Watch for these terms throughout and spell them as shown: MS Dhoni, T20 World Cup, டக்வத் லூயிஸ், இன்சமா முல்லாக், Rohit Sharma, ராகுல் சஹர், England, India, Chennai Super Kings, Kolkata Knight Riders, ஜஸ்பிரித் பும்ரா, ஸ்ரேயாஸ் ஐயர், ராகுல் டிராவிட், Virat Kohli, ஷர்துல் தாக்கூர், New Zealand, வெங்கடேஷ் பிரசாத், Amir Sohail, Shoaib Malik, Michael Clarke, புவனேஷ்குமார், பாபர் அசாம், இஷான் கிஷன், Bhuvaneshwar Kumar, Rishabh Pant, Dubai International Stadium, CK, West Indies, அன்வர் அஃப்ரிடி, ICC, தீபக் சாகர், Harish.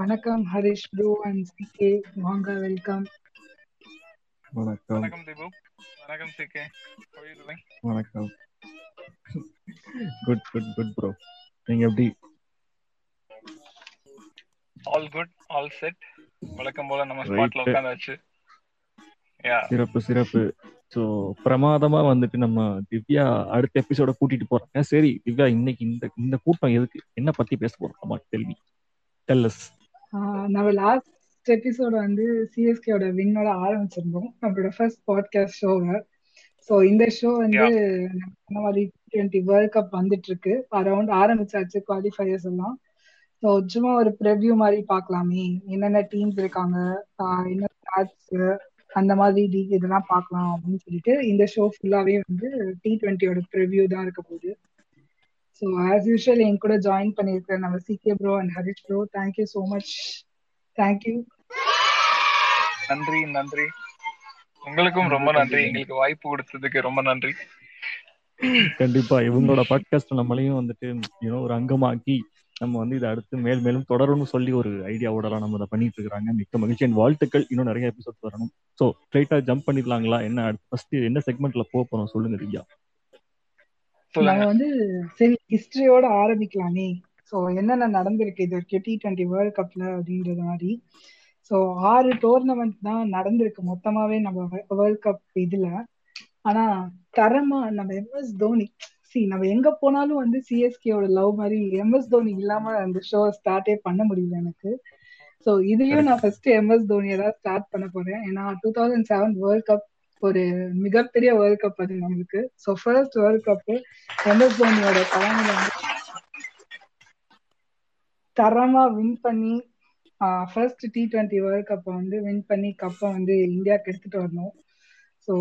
வணக்கம் Harish bro and சிகே, வாங்க welcome. வணக்கம் தீபு. வணக்கம் சிகே. How are you doing? வணக்கம். Good bro. நீங்க எப்படி? All good, all set. வணக்கம் போல நம்ம ஸ்பாட்ல உட்கார்ந்தாச்சு. Yeah. சிறப்பு. ஸோ பிரமாதமா வந்துட்டு நம்ம திவ்யா அடுத்த எபிசோட கூட்டிட்டு போறாங்க. சரி திவ்யா, இன்னைக்கு இந்த கூட்டம் எதுக்கு, என்ன பத்தி பேச போறோம்? நம்ம லாஸ்ட் எபிசோட வந்து சிஎஸ்கேயோட வின்னோட ஆரம்பிச்சிருந்தோம், நம்மளோட ஃபர்ஸ்ட் பாட்காஸ்ட் ஷோவை. ஸோ இந்த ஷோ வந்து T20 வேர்ல்ட் கப் வந்துட்டு இருக்கு, அரௌண்ட் ஆரம்பிச்சாச்சு குவாலிஃபையர்ஸ் எல்லாம். ஸோ சும்மா ஒரு ப்ரிவ்யூ மாதிரி பார்க்கலாமே, என்னென்ன டீம்ஸ் இருக்காங்க, என்ன ஸ்டாட்ஸ், அந்த மாதிரி லீக் இதெல்லாம் பார்க்கலாம் அப்படின்னு சொல்லிட்டு இந்த ஷோ ஃபுல்லாகவே வந்து T20யோட ப்ரிவ்யூ தான் இருக்க போகுது. ஸோ ஆஸ் யூஷுவல் என் கூட ஜாயின் பண்ணியிருக்க நம்ம CK bro and Harish bro, thank you so much. Thank you. நன்றி உங்களுக்கும் ரொம்ப நன்றி, எங்களுக்கு வாய்ப்பு கொடுத்ததுக்கு ரொம்ப நன்றி. கண்டிப்பா இவங்களோட பாட்காஸ்ட் நம்மளையும் வந்துட்டு ஒரு அங்கமாக்கி நம்ம வந்து இதை அடுத்து மேலும் தொடரும்னு சொல்லி ஒரு ஐடியாவோட நம்ம இதை பண்ணிட்டு இருக்கிறாங்க. மிக்க மகிழ்ச்சி அண்ட் வாழ்த்துக்கள். இன்னும் நிறைய எபிசோட் வரணும். ஸோ ஸ்ட்ரைட்டா ஜம்ப் பண்ணிடலாங்களா? என்ன ஃபர்ஸ்ட் என்ன செக்மெண்ட்ல போறோம் சொல்லுங்க திவ்யா. நாங்கள் வந்து சரி ஹிஸ்டரியோட ஆரம்பிக்கலாமே. ஸோ என்னென்ன நடந்திருக்கு இது வரைக்கும் T20 வேர்ல்ட் கப்ல அப்படின்றது மாதிரி. ஸோ 6 டோர்னமெண்ட் தான் நடந்திருக்கு மொத்தமாவே நம்ம வேர்ல்ட் கப் இதுல. ஆனா தரமா நம்ம MS தோனி, நம்ம எங்க போனாலும் வந்து சிஎஸ்கேயோட லவ் மாதிரி MS தோனி இல்லாம அந்த ஷோ ஸ்டார்டே பண்ண முடியல எனக்கு. ஸோ இதுலயும் நான் ஃபர்ஸ்ட் MS தோனியை தான் ஸ்டார்ட் பண்ண போறேன். ஏன்னா 2007 வேர்ல்ட் கப் ஒரு மிகப்பெரிய வேர்ல்ட் கப் அது நம்மளுக்கு. So first world cup MS தோனியோட தலைமையில தரமா வின் பண்ணி ஃபர்ஸ்ட் T20 வேர்ல்ட் கப்பை வந்து வின் பண்ணி கப்பை வந்து இந்தியாவுக்கு எடுத்துட்டு வரணும். ஸோ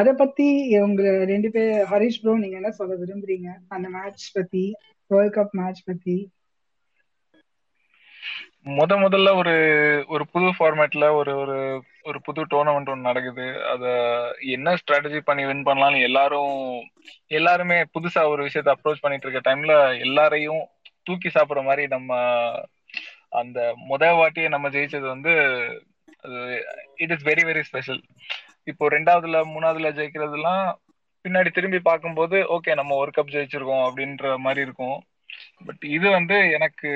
அதை பத்தி உங்க ரெண்டு பேர் ஹரிஷ் ப்ரோ நீங்க என்ன சொல்ல விரும்புறீங்க அந்த மேட்ச் பத்தி, வேர்ல்ட் கப் மேட்ச் பத்தி? முதல்ல ஒரு புது ஃபார்மேட்ல ஒரு புது டோர்னமெண்ட் ஒன்று நடக்குது. அதை என்ன ஸ்ட்ராட்டஜி பண்ணி வின் பண்ணலாம்னு எல்லாருமே புதுசா ஒரு விஷயத்தை அப்ரோச் பண்ணிட்டு இருக்க டைம்ல எல்லாரையும் தூக்கி சாப்பிட்ற மாதிரி நம்ம அந்த முதல் வாட்டியை நம்ம ஜெயிச்சது வந்து it is very very special. இப்போ 2ஆவதுல 3ஆவதுல ஜெயிக்கிறதுலாம் பின்னாடி திரும்பி பார்க்கும்போது ஓகே நம்ம ஒரு கப் ஜெயிச்சிருக்கோம் அப்படின்ற மாதிரி இருக்கும். பட் இது வந்து எனக்கு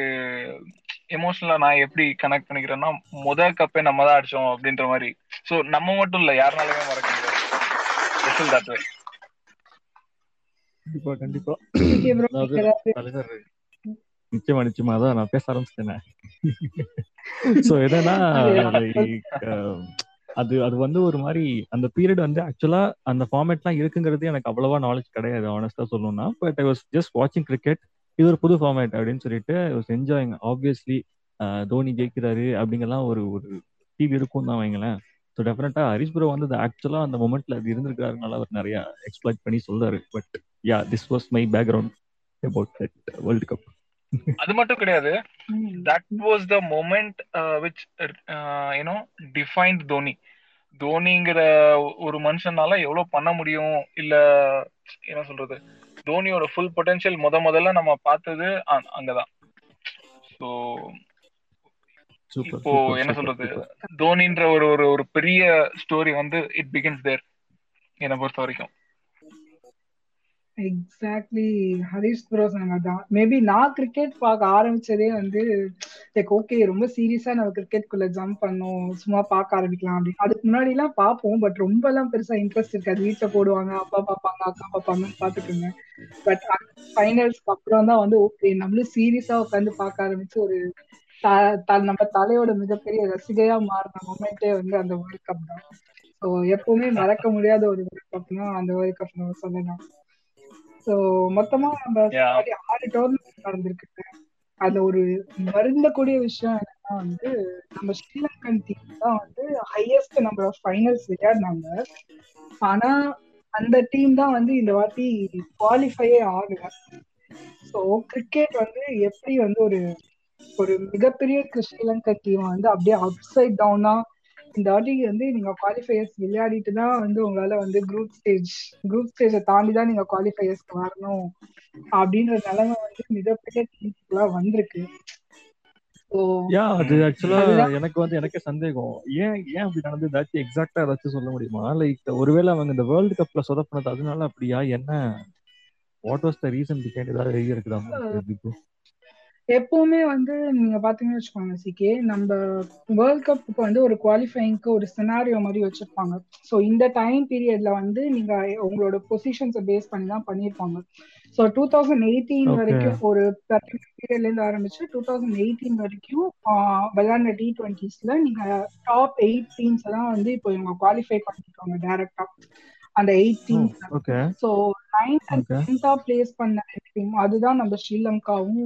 எமோஷனலா நான் எப்படி கனெக்ட் பண்ணிக்கிறேன்னா, முதல் கப்பே நம்ம தான் அடிச்சோம் அப்படின்ற மாதிரி. ஸோ நம்ம மட்டும் இல்லை, யாருனாலுமே மறக்க முடியாது. கண்டிப்பா நிச்சயமா தான் நான் பேச ஆரம்பிச்சிட்டேன். ஸோ என்னன்னா அது வந்து ஒரு மாதிரி அந்த பீரியட் வந்து ஆக்சுவலா அந்த ஃபார்மேட்லாம் இருக்குங்கிறது எனக்கு அவ்வளவா நாலேஜ் கிடையாது ஆனஸ்டா சொல்லணும்னா. பட் ஐ வாஸ் ஜஸ்ட் வாட்சிங் கிரிக்கெட், இது ஒரு புது ஃபார்மேட் அப்படின்னு சொல்லிட்டு வாஸ் என்ஜாயிங். ஆப்வியஸ்லி தோனி ஜெயிக்கிறாரு அப்படிங்கலாம் ஒரு டிவி இருக்கும் தான் வைங்களேன். ஸோ டெஃபினட்டா ஹரிஷ் ப்ரோ வந்து ஆக்சுவலா அந்த மொமெண்ட்ல அது இருந்திருக்காருனால அவர் நிறைய எக்ஸ்பிளைன் பண்ணி சொல்றாரு. But yeah, this was my background about that world cup. அது மட்டும் கிடையாது, that was the moment which defined தோனிங்கிற ஒரு மனுஷனால எவ்வளவு பண்ண முடியும், இல்ல என்ன சொல்றது, தோனியோட ஃபுல் பொட்டன்ஷியல் முதல்ல நம்ம பார்த்தது அங்கதான். ஸோ இப்போ என்ன சொல்றது, தோனின்ற ஒரு பெரிய ஸ்டோரி வந்து இட் பிகின்ஸ் தேர் என்ன பொறுத்த வரைக்கும். எக்ஸாக்ட்லி ஹரிஷ் ப்ரோ சொன்னதான். மேபி நான் கிரிக்கெட் பார்க்க ஆரம்பிச்சதே வந்து லைக் ஓகே ரொம்ப சீரியஸா நம்ம கிரிக்கெட்குள்ள ஜம்ப் பண்ணோம், சும்மா பார்க்க ஆரம்பிக்கலாம் அப்படின்னு. அதுக்கு முன்னாடி எல்லாம் பார்ப்போம், பட் ரொம்ப எல்லாம் பெருசா இன்ட்ரெஸ்ட் இருக்காது. வீட்டுல போடுவாங்க, அப்பா பாப்பாங்க, அக்கா பாப்பாங்கன்னு பாத்துக்கோங்க. பட் ஃபைனல்ஸ்க்கு அப்புறம் தான் வந்து ஓகே நம்மளும் சீரியஸா உட்காந்து பார்க்க ஆரம்பிச்சு ஒரு நம்ம தலையோட மிகப்பெரிய ரசிகையா மாறின மொமெண்டே வந்து அந்த வேர்ல்ட் கப் தான். ஸோ எப்பவுமே மறக்க முடியாத ஒரு வேர்ல்ட் கப்னா அந்த வேர்ல்ட் கப் நம்ம சொல்லலாம். ஸோ மொத்தமா நம்ம 6 டோர்னமெண்ட் நடந்திருக்கு. அதுல ஒரு வருந்தக்கூடிய விஷயம் என்னன்னா வந்து நம்ம ஸ்ரீலங்கன் டீம் தான் வந்து ஹையஸ்ட் நம்பர் ஆஃப் ஃபைனல்ஸ் விளையாடினாங்க. ஆனா அந்த டீம் தான் வந்து இந்த வாட்டி குவாலிஃபையே ஆகல. ஸோ கிரிக்கெட் வந்து எப்படி வந்து ஒரு மிகப்பெரிய ஸ்ரீலங்கன் டீம் வந்து அப்படியே அப்சைட் டவுனா இந்த வாட்டி வந்து நீங்க குவாலிஃபையர்ஸ் விளையாடிட்டு தான் வந்து உங்களால வந்து குரூப் ஸ்டேஜை தாண்டி தான் நீங்க குவாலிஃபையர்ஸ்க்கு வரணும் அப்படின்ற நிலைமை வந்து மிகப்பெரிய டீம்ஸ்க்குலாம் வந்திருக்கு. அது ஆக்சுவலா எனக்கு வந்து எனக்கே சந்தேகம் ஏன் அப்படி நடந்தது ஏதாச்சும் எக்ஸாக்டா ஏதாச்சும் சொல்ல முடியுமா? லைக் ஒருவேளை அவங்க இந்த வேர்ல்டு கப்ல சொதப்பினது அதனால அப்படியா? என்ன what was the reason behind? ஏதாவது இருக்குதா? எப்பவுமே வந்து நீங்க பாத்தீங்கன்னு வச்சுக்கோங்க சிகே, நம்ம வேர்ல்ட் கப்புக்கு வந்து ஒரு குவாலிஃபைங்க்கு ஒரு சினாரியோ மாதிரி வச்சிருப்பாங்க. ஸோ இந்த டைம் பீரியட்ல வந்து நீங்க உங்களோட பொசிஷன்ஸை பேஸ் பண்ணி தான் பண்ணியிருப்பாங்க. ஸோ 2018 வரைக்கும் ஒரு பர்டிகுலர் பீரியட்ல இருந்து ஆரம்பிச்சு 2018 வரைக்கும் விளையாண்ட T20s நீங்க டாப் 8 டீம்ஸ் தான் வந்து இப்போ இவங்க குவாலிஃபை பண்ணிருக்காங்க டைரக்டா அந்த 8 teams. So 9th and 10th place பண்ண டீம் அதுதான் நம்ம ஸ்ரீலங்காவும்.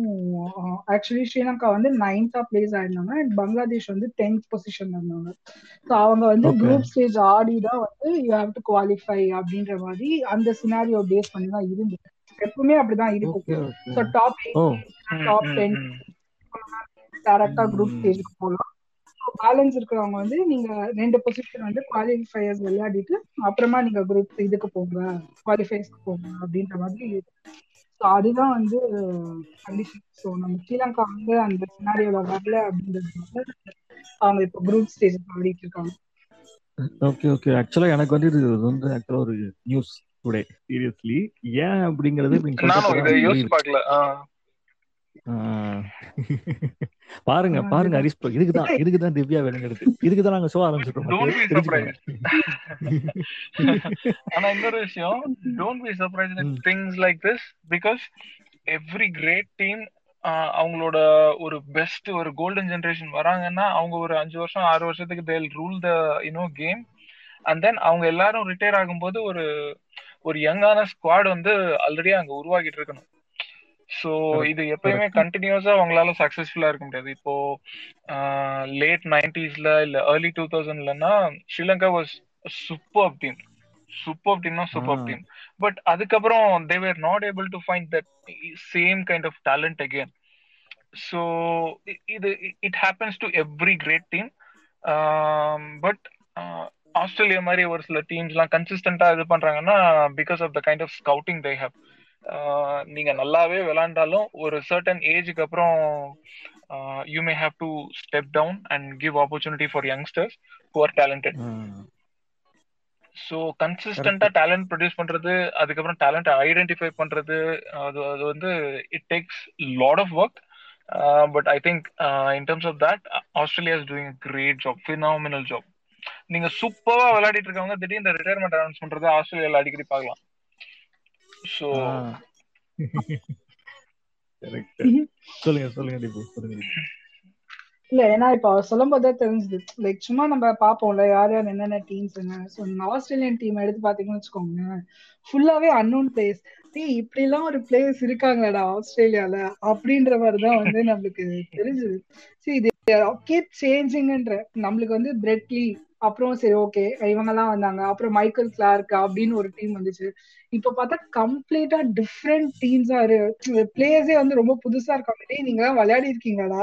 ஆக்சுவலி ஸ்ரீலங்கா வந்து 9th பிளேஸ் ஆயிருந்தாங்க அண்ட் பங்களாதேஷ் வந்து 10th பொசிஷன்ல இருந்தாங்க. ஸோ அவங்க வந்து குரூப் ஸ்டேஜ் ஆடிதான் வந்து யூ ஹேவ் டு குவாலிஃபை அப்படின்ற மாதிரி அந்த சினாரியோ பேஸ் பண்ணி தான் இருந்துச்சு. எப்பவுமே அப்படிதான் இருக்கும். ஸோ டாப் 8 டாப் 10 டைரக்டா குரூப் ஸ்டேஜுக்கு போகலாம். பேலன்ஸ் இருக்கிறவங்க வந்து நீங்க ரெண்டு பொசிஷன் வந்து குவாலிஃபையர்ஸ் விளையாடிட்டு அப்புறமா நீங்க குரூப் இதுக்கு போங்க, குவாலிஃபையர்ஸ்க்கு போங்க அப்படின்ற மாதிரி. ஸோ அதுதான் வந்து கண்டிஷன். ஸோ நம்ம ஸ்ரீலங்கா வந்து அந்த சினாரியோல வரல அப்படின்றதுனால அவங்க இப்போ குரூப் ஸ்டேஜ் ஆடிட்டு இருக்காங்க. Okay okay. ஆக்சுவலா எனக்கு வந்து இது வந்து ஆக்சுவலா ஒரு நியூஸ் டுடே சீரியஸ்லி. ஏன் அப்படிங்கிறது நானும் இதை யோசிச்சு பார்க்கல. பாருங்க பாருங்க ஹரிஷ் ப்ரோ, இதுக்குதான் திவ்யா விளங்குறது, இதுக்குதான் நாங்க ஷோ ஆரம்பிச்சிட்டோம். ஆனா இன்னொரு விஷயம், don't be surprised in things like this because every great team அவங்களோட ஒரு பெஸ்ட் ஒரு கோல்டன் ஜெனரேஷன் வராங்கன்னா அவங்க ஒரு 5 வருஷம் 6 வருஷத்துக்கு they will rule the game and then அவங்க எல்லாரும் ரிட்டையர் ஆகும்போது ஒரு யங்கான ஸ்குவாட் வந்து ஆல்ரெடி அங்க உருவாக்கிட்டு இருக்கணும். ஸோ இது எப்பயுமே கண்டினியூஸாக அவங்களால சக்ஸஸ்ஃபுல்லாக இருக்க முடியாது. இப்போ லேட் 90s இல்லை early 2000 Sri Lanka was super team, super team. But அதுக்கப்புறம் they were not able to find that same kind of talent again. So இது it happens to every great team. But Australia மாதிரி ஒரு சில டீம்ஸ்லாம் கன்சிஸ்டண்டாக இது பண்ணுறாங்கன்னா because of the kind of scouting they have. நீங்க நல்லாவே விளையாண்டாலும் ஒரு சர்டன் ஏஜுக்கு அப்புறம் you may have to step down and give opportunity for youngsters who are talented. So கன்சிஸ்டண்டா டேலண்ட் ப்ரொடியூஸ் பண்றது, அதுக்கப்புறம் டேலண்ட் ஐடென்டிஃபை பண்றது, அது வந்து it takes lot of work. But I think in terms of that Australia is doing great job, phenomenal job. நீங்க சூப்பரா விளையாடிட்டு இருக்கவங்க திடீர்னு ரிட்டையர்மெண்ட் அனௌன்ஸ் பண்றது ஆஸ்திரேலியாவில் அடிக்கடி பார்க்கலாம். இல்ல ஏன்னா இப்ப சொல்லும் போதுதான் தெரிஞ்சது. லைக் சும்மா நம்ம பாப்போம்ல யார் யார் என்னென்ன டீம்ஸ். ஆஸ்திரேலியன் டீம் எடுத்து பாத்தீங்கன்னு வச்சுக்கோங்க, ஃபுல்லாவே அன்னோன் பிளேயர்ஸ். இப்படி எல்லாம் ஒரு பிளேயர்ஸ் இருக்காங்களாடா ஆஸ்திரேலியால அப்படின்ற மாதிரிதான் வந்து நம்மளுக்கு தெரிஞ்சது. சரி, இது கீப் சேஞ்சிங்ன்ற நம்மளுக்கு வந்து பிரெட்லி, அப்புறம் சரி ஓகே இவங்க எல்லாம் வந்தாங்க, அப்புறம் மைக்கேல் கிளார்க் அப்படின்னு ஒரு டீம் வந்துச்சு. இப்ப பார்த்தா கம்ப்ளீட்டா டிஃப்ரெண்ட் டீம்ஸா இருக்கு, பிளேயர்ஸே வந்து ரொம்ப புதுசா இருக்க மாதிரி. நீங்க விளையாடி இருக்கீங்களா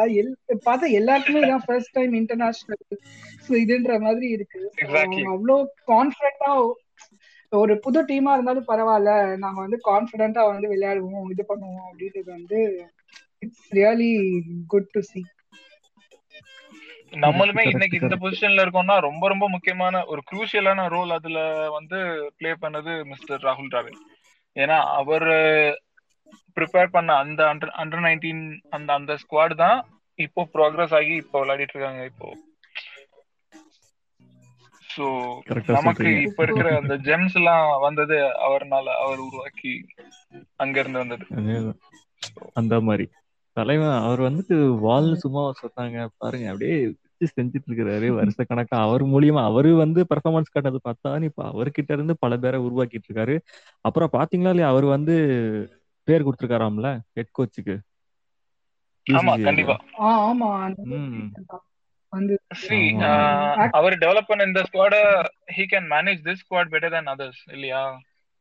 பார்த்தா எல்லாருக்குமே இதான் ஃபர்ஸ்ட் டைம் இன்டர்நேஷனல் இதுன்ற மாதிரி இருக்கு. அவ்வளோ கான்ஃபிடண்டா ஒரு புது டீமா இருந்தாலும் பரவாயில்ல, நாங்க வந்து கான்ஃபிடண்டா வந்து விளையாடுவோம், இது பண்ணுவோம் அப்படின்றது வந்து it's really good to see. நம்மளுமே இன்னைக்கு இந்த பொசிஷன்ல இருக்கோம்னா ரொம்ப ரொம்ப முக்கியமான ஒரு குரூஷியலான ரோல் அதுல வந்து பிளே பண்ணது மிஸ்டர் ராகுல் டிராவிட். ஏன்னா அவர் ப்ரிப்பேர் பண்ண அந்த அண்டர் 19 அந்த ஸ்குவாட் தான் இப்போ ப்ரோக்ரஸ் ஆகி இப்போ விளையாடிட்டு இருக்காங்க இப்போ. சோ நமக்கு இப்ப இருக்கிற அந்த ஜெம்ஸ் எல்லாம் வந்தது அவர்னால, அவர் உருவாக்கி அங்க இருந்து வந்தது. அந்த மாதிரி தலைவன் அவர் வந்துட்டு வாழ்னு சும்மா சொன்னாங்க பாருங்க, அப்படியே செஞ்சுட்டு இருக்கிறாரு வருஷ கணக்கா. அவர் மூலியமா அவரு வந்து பெர்ஃபார்மன்ஸ் காட்டது பார்த்தா இப்ப அவர்கிட்ட இருந்து பல பேரை உருவாக்கிட்டு இருக்காரு. அப்புறம் பாத்தீங்களா இல்லையா, அவர் வந்து பேர் கொடுத்துருக்காராம்ல ஹெட் கோச்சுக்கு. அவர் டெவலப் பண்ண இந்த squad he can manage this squad better than others இல்லையா?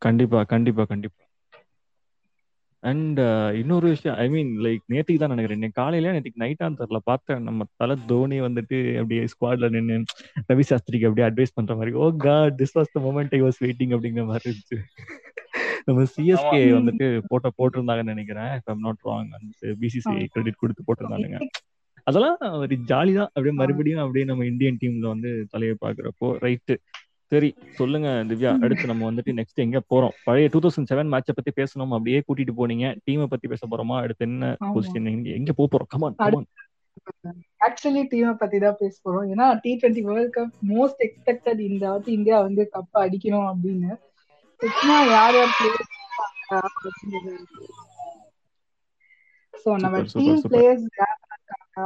கண்டிப்பா. அண்ட் இன்னொரு விஷயம், ஐ மீன் லைக் நேற்றுக்கு தான் நினைக்கிறேன், இன்னைக்கு காலையில நேற்றுக்கு நைட்டான் தெரியல பார்த்தேன், நம்ம தலை தோனி வந்துட்டு அப்படியே ஸ்குவாட்ல நின்று ரவி சாஸ்திரிக்கு அப்படியே அட்வைஸ் பண்ற மாதிரி, oh God this was the moment I was waiting அப்படிங்கிற மாதிரி இருந்துச்சு. நம்ம சிஎஸ்கே வந்துட்டு போட்டிருந்தாங்கன்னு நினைக்கிறேன், பிசிசிஐ கிரெடிட் கொடுத்து போட்டிருந்தாங்க. அதெல்லாம் ஒரு ஜாலி தான். அப்படியே மறுபடியும் அப்படியே நம்ம இந்தியன் டீம்ல வந்து தலையை பாக்குறப்போ ரைட்டு. சரி சொல்லுங்க திவ்யா, அடுத்து நம்ம வந்துட்டு நெக்ஸ்ட் எங்க போறோம்? பழைய 2007 மேட்சை பத்தி பேசணும், அப்படியே கூட்டிட்டு போனீங்க. டீமை பத்தி பேச போறோமா? அடுத்து என்ன பொசிஷன், எங்க போறோம்? Come on come on. ஆக்சுவலி டீமை பத்தி தான் பேச போறோம். ஏன்னா T20 world cup most expected. இந்த வாட்டி இந்தியா வந்து கப்பை அடிக்கணும் அப்படின்னு யார் யார் பிளேயர்ஸ்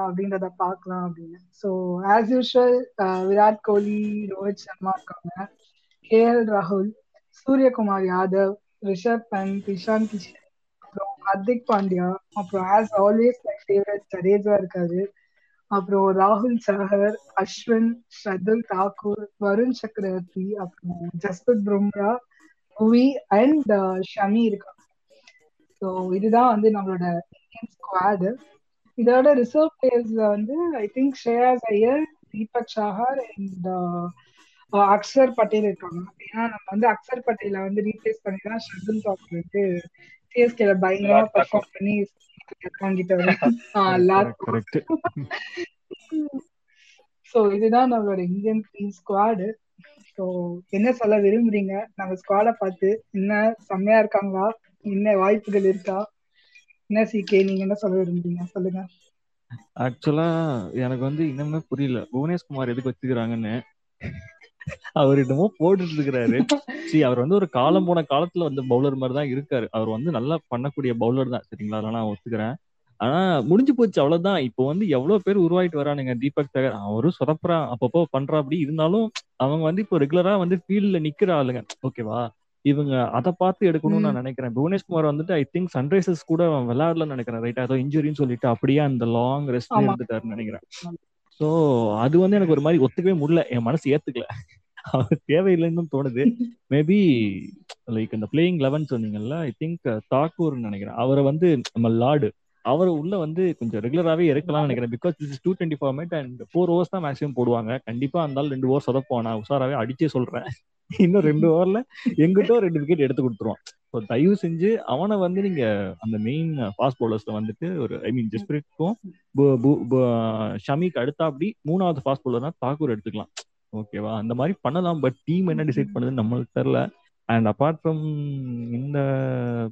அப்படின்றத பாக்கலாம் அப்படின்னு. So as usual Virat Kohli, Rohit Sharma இருக்காங்க, கேஎல் ராகுல், சூரியகுமார் யாதவ், ரிஷப் பந்த், இஷான் கிஷன், அப்புறம் ஹர்திக் பாண்டியா, அப்புறம் as always my favourite Jadeja இருக்காரு, அப்புறம் ராகுல் சஹர், அஸ்வின், ஷர்துல் தாக்கூர், வருண் சக்கரவர்த்தி, அப்புறம் ஜஸ்பிரித் பும்ரா, புவி அண்ட் ஷமி இருக்காங்க. ஸோ இதுதான் வந்து நம்மளோட இந்தியன் ஸ்குவாடு. இதோட ரிசர்வ் பிளேயர்ஸ்ல வந்து I think ஸ்ரேயாஸ் ஐயர், தீபக் சாகர் and Axar Patel இருக்காங்க. ஏன்னா நம்ம வந்து அக்ஷர் பட்டேல வந்து ரீப்ளேஸ் பண்ணிதான் ஷர்துல் தாக்கூர் வந்து சிஎஸ்கேல பயங்கரமா பெர்ஃபார்ம் பண்ணி வாங்கிட்டு வரும். ஸோ இதுதான் நம்மளோட இந்தியன் டீம் ஸ்குவாடு. ஸோ என்ன சொல்ல விரும்புறீங்க நம்ம ஸ்குவாடை பார்த்து? என்ன செம்மையா இருக்காங்களா? என்ன வாய்ப்புகள் இருக்கா? ஆக்சுவலா எனக்கு வந்து இன்னுமே புரியல புவனேஷ்குமார் எதுக்கு வச்சுக்கிறாங்கன்னு. அவர் இன்னமும் போட்டுட்டு இருக்கிறாரு. அவர் வந்து ஒரு காலம் போன காலத்துல வந்து பவுலர் மாதிரி தான் இருக்காரு. அவர் வந்து நல்லா பண்ணக்கூடிய பவுலர் தான், சரிங்களா? அதெல்லாம் நான் ஒத்துக்கிறேன். ஆனா முடிஞ்சு போச்சு, அவ்வளவுதான். இப்போ வந்து எவ்வளவு பேர் உருவாயிட்டு வரானுங்க. தீபக் சகர் அவரும் சொதப்புறா, அப்பப்போ பண்றா. அப்படி இருந்தாலும் அவங்க வந்து இப்போ ரெகுலரா வந்து ஃபீல்ட்ல நிக்கிற ஆளுங்க, ஓகேவா? இவங்க அதை பார்த்து எடுக்கணும்னு நான் நினைக்கிறேன். புவனேஷ்குமார் வந்துட்டு ஐ திங்க் சன்ரைசர்ஸ் கூட விளையாடலன்னு நினைக்கிறேன், ரைட்டா? அதோ இன்ஜுரின்னு சொல்லிட்டு அப்படியே அந்த லாங் ரெஸ்ட் எடுத்துட்டாருன்னு நினைக்கிறேன். ஸோ அது வந்து எனக்கு ஒரு மாதிரி ஒத்துக்கவே முடியல, என் மனசு ஏத்துக்கல. அவர் தேவையில்லைன்னு தோணுது. மேபி லைக் அந்த பிளேயிங் 11 சொன்னீங்கல்ல, ஐ திங்க் தாக்கூர்னு நினைக்கிறேன், அவரை வந்து நம்ம லார்டு அவரை உள்ள வந்து கொஞ்சம் ரெகுலராகவே இருக்கலாம்னு நினைக்கிறேன். Because this is 220 format and 4 overs தான் மேக்ஸிமம் போடுவாங்க. கண்டிப்பா இருந்தாலும் 2 overs சொதப்போம், நான் உஷாராகவே அடிச்சே சொல்றேன். இன்னும் 2 ஓவர்ல எங்கிட்ட 2 wicket எடுத்து கொடுத்துருவான். தயவு செஞ்சு அவனை வந்து நீங்க அந்த மெயின் ஃபாஸ்ட் பவுலர்ஸ்ல வந்துட்டு ஒரு ஐ மீன் ஜஸ்பிரிட்க்கும் ஷமிக்கு அடுத்தா அப்படி 3வது ஃபாஸ்ட் பவுலர்னா தாக்கூர் எடுத்துக்கலாம், ஓகேவா? அந்த மாதிரி பண்ணலாம். பட் டீம் என்ன டிசைட் பண்ணுதுன்னு நம்மளுக்கு தெரியல. அண்ட் அப்பார்ட் ஃப்ரம் இந்த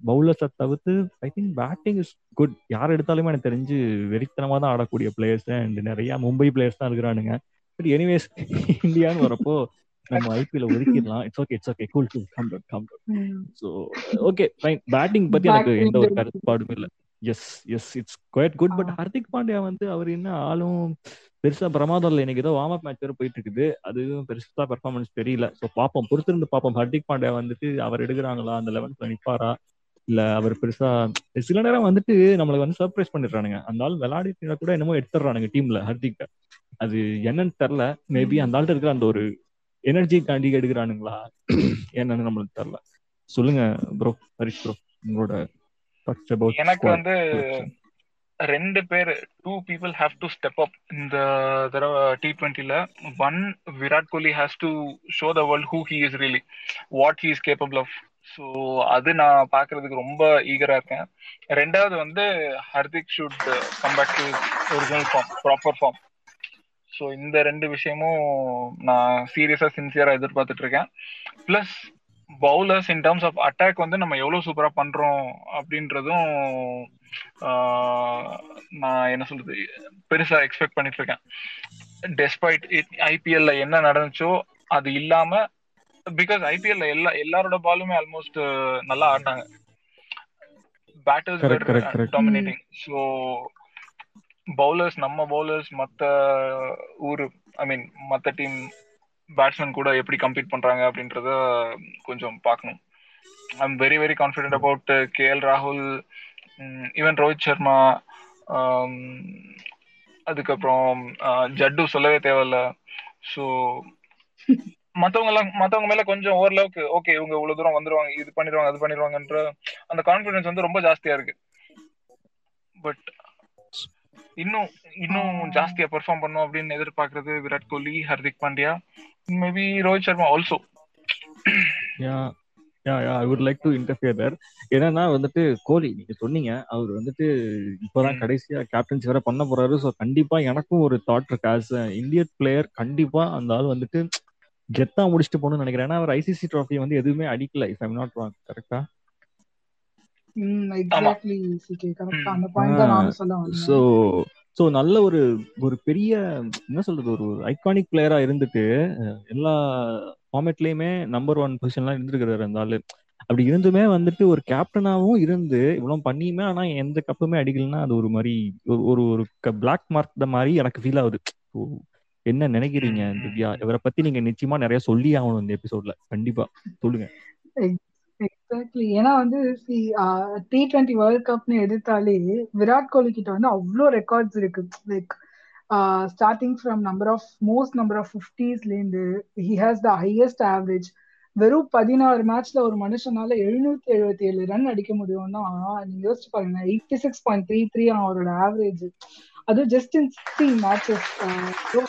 பவுலர்ஸை தவிர்த்து I think batting is good. யார் எடுத்தாலுமே எனக்கு தெரிஞ்சு வெறித்தனமாக தான் ஆடக்கூடிய பிளேயர்ஸ் அண்ட் நிறைய மும்பை பிளேயர்ஸ் தான் இருக்கிறானுங்க. பட் எனிவேஸ், இந்தியான்னு வரப்போ நம்ம ஐபிஎல் ஒதுக்கிடலாம். It's okay, it's okay, cool cool, come down come down. So okay fine. Batting பத்தி எனக்கு எந்த ஒரு கருத்துப்பாடும் இல்லை. Yes yes it's quite good. But Hardik Pandya வந்து அவர் என்ன ஆளும் பெருசா பிரமாதம் இல்லை. எனக்கு ஏதோ வார்ம் அப் மேட்ச் வேறு போயிட்டு இருக்குது, அதுவும் பெருசா பெர்ஃபார்மன்ஸ் தெரியல. ஸோ பார்ப்போம், பொறுத்திருந்து பார்ப்போம். ஹர்திக் பாண்டியா வந்துட்டு அவர் எடுக்கிறாங்களா, அந்த 11th நிப்பாரா, இல்ல அவர் பெருசா? சில நேரம் வந்துட்டு நம்மளுக்கு வந்து சர்ப்ரைஸ் பண்ணிடுறானுங்க. அந்த ஆள் விளையாடினா கூட என்னமோ எடுத்துடுறானுங்க டீம்ல ஹர்திக். அது என்னன்னு தெரியல. மேபி அந்த ஆள்கிட்ட இருக்கிற அந்த ஒரு எனர்ஜி தாண்டி எடுக்கிறானுங்களா என்னன்னு நம்மளுக்கு தெரியல. சொல்லுங்க ப்ரோ, ஹரிஷ் ப்ரோ, உங்களோட எனக்கு வந்து 2 பேர் 2 people have to step up in the T20ல. one, Virat Kohli has to show the world who he is really, what he is capable of. so அது நான் பார்க்கிறதுக்கு ரொம்ப ஈகரா இருக்கேன். 2வது வந்து Hardik should come back to original form, proper form. so இந்த 2 விஷயமும் நான் சீரியஸா சின்சியரா எதிர்பார்த்துட்டு இருக்கேன். Plus bowlers in terms of attack வந்து நம்ம எவ்வளவு சூப்பரா பண்றோம் அப்படின்றதும் நான் என்ன சொல்றது பெருசா எக்ஸ்பெக்ட் பண்ணிட்டு இருக்கேன். டெஸ்பைட் இட் ஐபிஎல்ல என்ன நடந்துச்சோ அது இல்லாம, பிகாஸ் ஐபிஎல்ல எல்லாரோட பாலுமே ஆல்மோஸ்ட் நல்லா ஆடினாங்க. Batters were dominating. So bowlers, நம்ம பவுலர்ஸ் மற்ற ஊர் ஐ மீன் மற்ற டீம் பேட்ஸ்மேன் கூட எப்படி கம்பீட் பண்றாங்க அப்படின்றத கொஞ்சம் பார்க்கணும். I am very very confident about KL ராகுல், ஈவன் ரோஹித் சர்மா, அதுக்கப்புறம் ஜட்டு சொல்லவே தேவையில்ல. ஸோ மற்றவங்க மேல கொஞ்சம் ஓரளவுக்கு ஓகே, இவங்க இவ்வளவு தூரம் வந்துருவாங்க, இது பண்ணிடுவாங்க, அது பண்ணிடுவாங்கன்ற அந்த கான்ஃபிடன்ஸ் வந்து ரொம்ப ஜாஸ்தியா இருக்கு. பட் இன்னும் ஜாஸ்தியா பெர்ஃபார்ம் பண்ணும் அப்படின்னு எதிர்பார்க்கறது Virat Kohli, Hardik Pandya, maybe Rohit Sharma also. I would like to interfere there. ஏன்னா வந்துட்டு கோலி நீங்க சொன்னீங்க, அவர் வந்துட்டு இப்போதான் கடைசியா கேப்டன்சி வேற பண்ண போறாரு. ஸோ கண்டிப்பா எனக்கும் ஒரு தாட் இருக்கு, ஆஸ் இந்தியன் பிளேயர் கண்டிப்பா அந்த ஆள் வந்துட்டு கெத்தா முடிச்சுட்டு போகணும்னு நினைக்கிறேன். ஏன்னா அவர் ஐசிசி ட்ராஃபி வந்து எதுவுமே அடிக்கல, if I am not wrong. கரெக்டா? எக்ஸாக்ட்லி சிகே, கரெக்ட்டா அந்த பாயிண்ட் தான் நான் சொல்ல வந்தேன். சோ நல்ல ஒரு பெரிய என்ன சொல்றது, ஒரு ஐகானிக் பிளேயரா இருந்துட்டு எல்லா ஃபார்மேட்லயுமே நம்பர் ஒன் பொசிஷன்லாம் இருந்திருக்கிறாரு அந்த ஆளு. அப்படி இருந்துமே வந்துட்டு ஒரு கேப்டனாகவும் இருந்து இவ்வளவு பண்ணியுமே ஆனா எந்த கப்புமே அடிக்கலன்னா அது ஒரு மாதிரி ஒரு ஒரு பிளாக் மார்க் மாதிரி எனக்கு ஃபீல் ஆகுது. என்ன நினைக்கிறீங்க திவ்யா? இவரை பத்தி நீங்க நிச்சயமா நிறைய சொல்லி ஆகணும் இந்த எபிசோட்ல, கண்டிப்பா சொல்லுங்க. எக்ஸாக்ட்லி, ஏன்னா வந்து T20 வேர்ல்ட் கப்னு எடுத்தாலே விராட் கோலி கிட்ட வந்து அவ்வளோ ரெக்கார்ட்ஸ் இருக்கு. Like starting from most number of 50ஸ்லேருந்து he has the highest average. வெறும் 16 மேட்ச்ல ஒரு மனுஷனால 777 ரன் அடிக்க முடியும்னா நீங்க யோசிச்சு பாருங்க. 86.33 அவரோட ஆவரேஜ், அது just in 16 matches.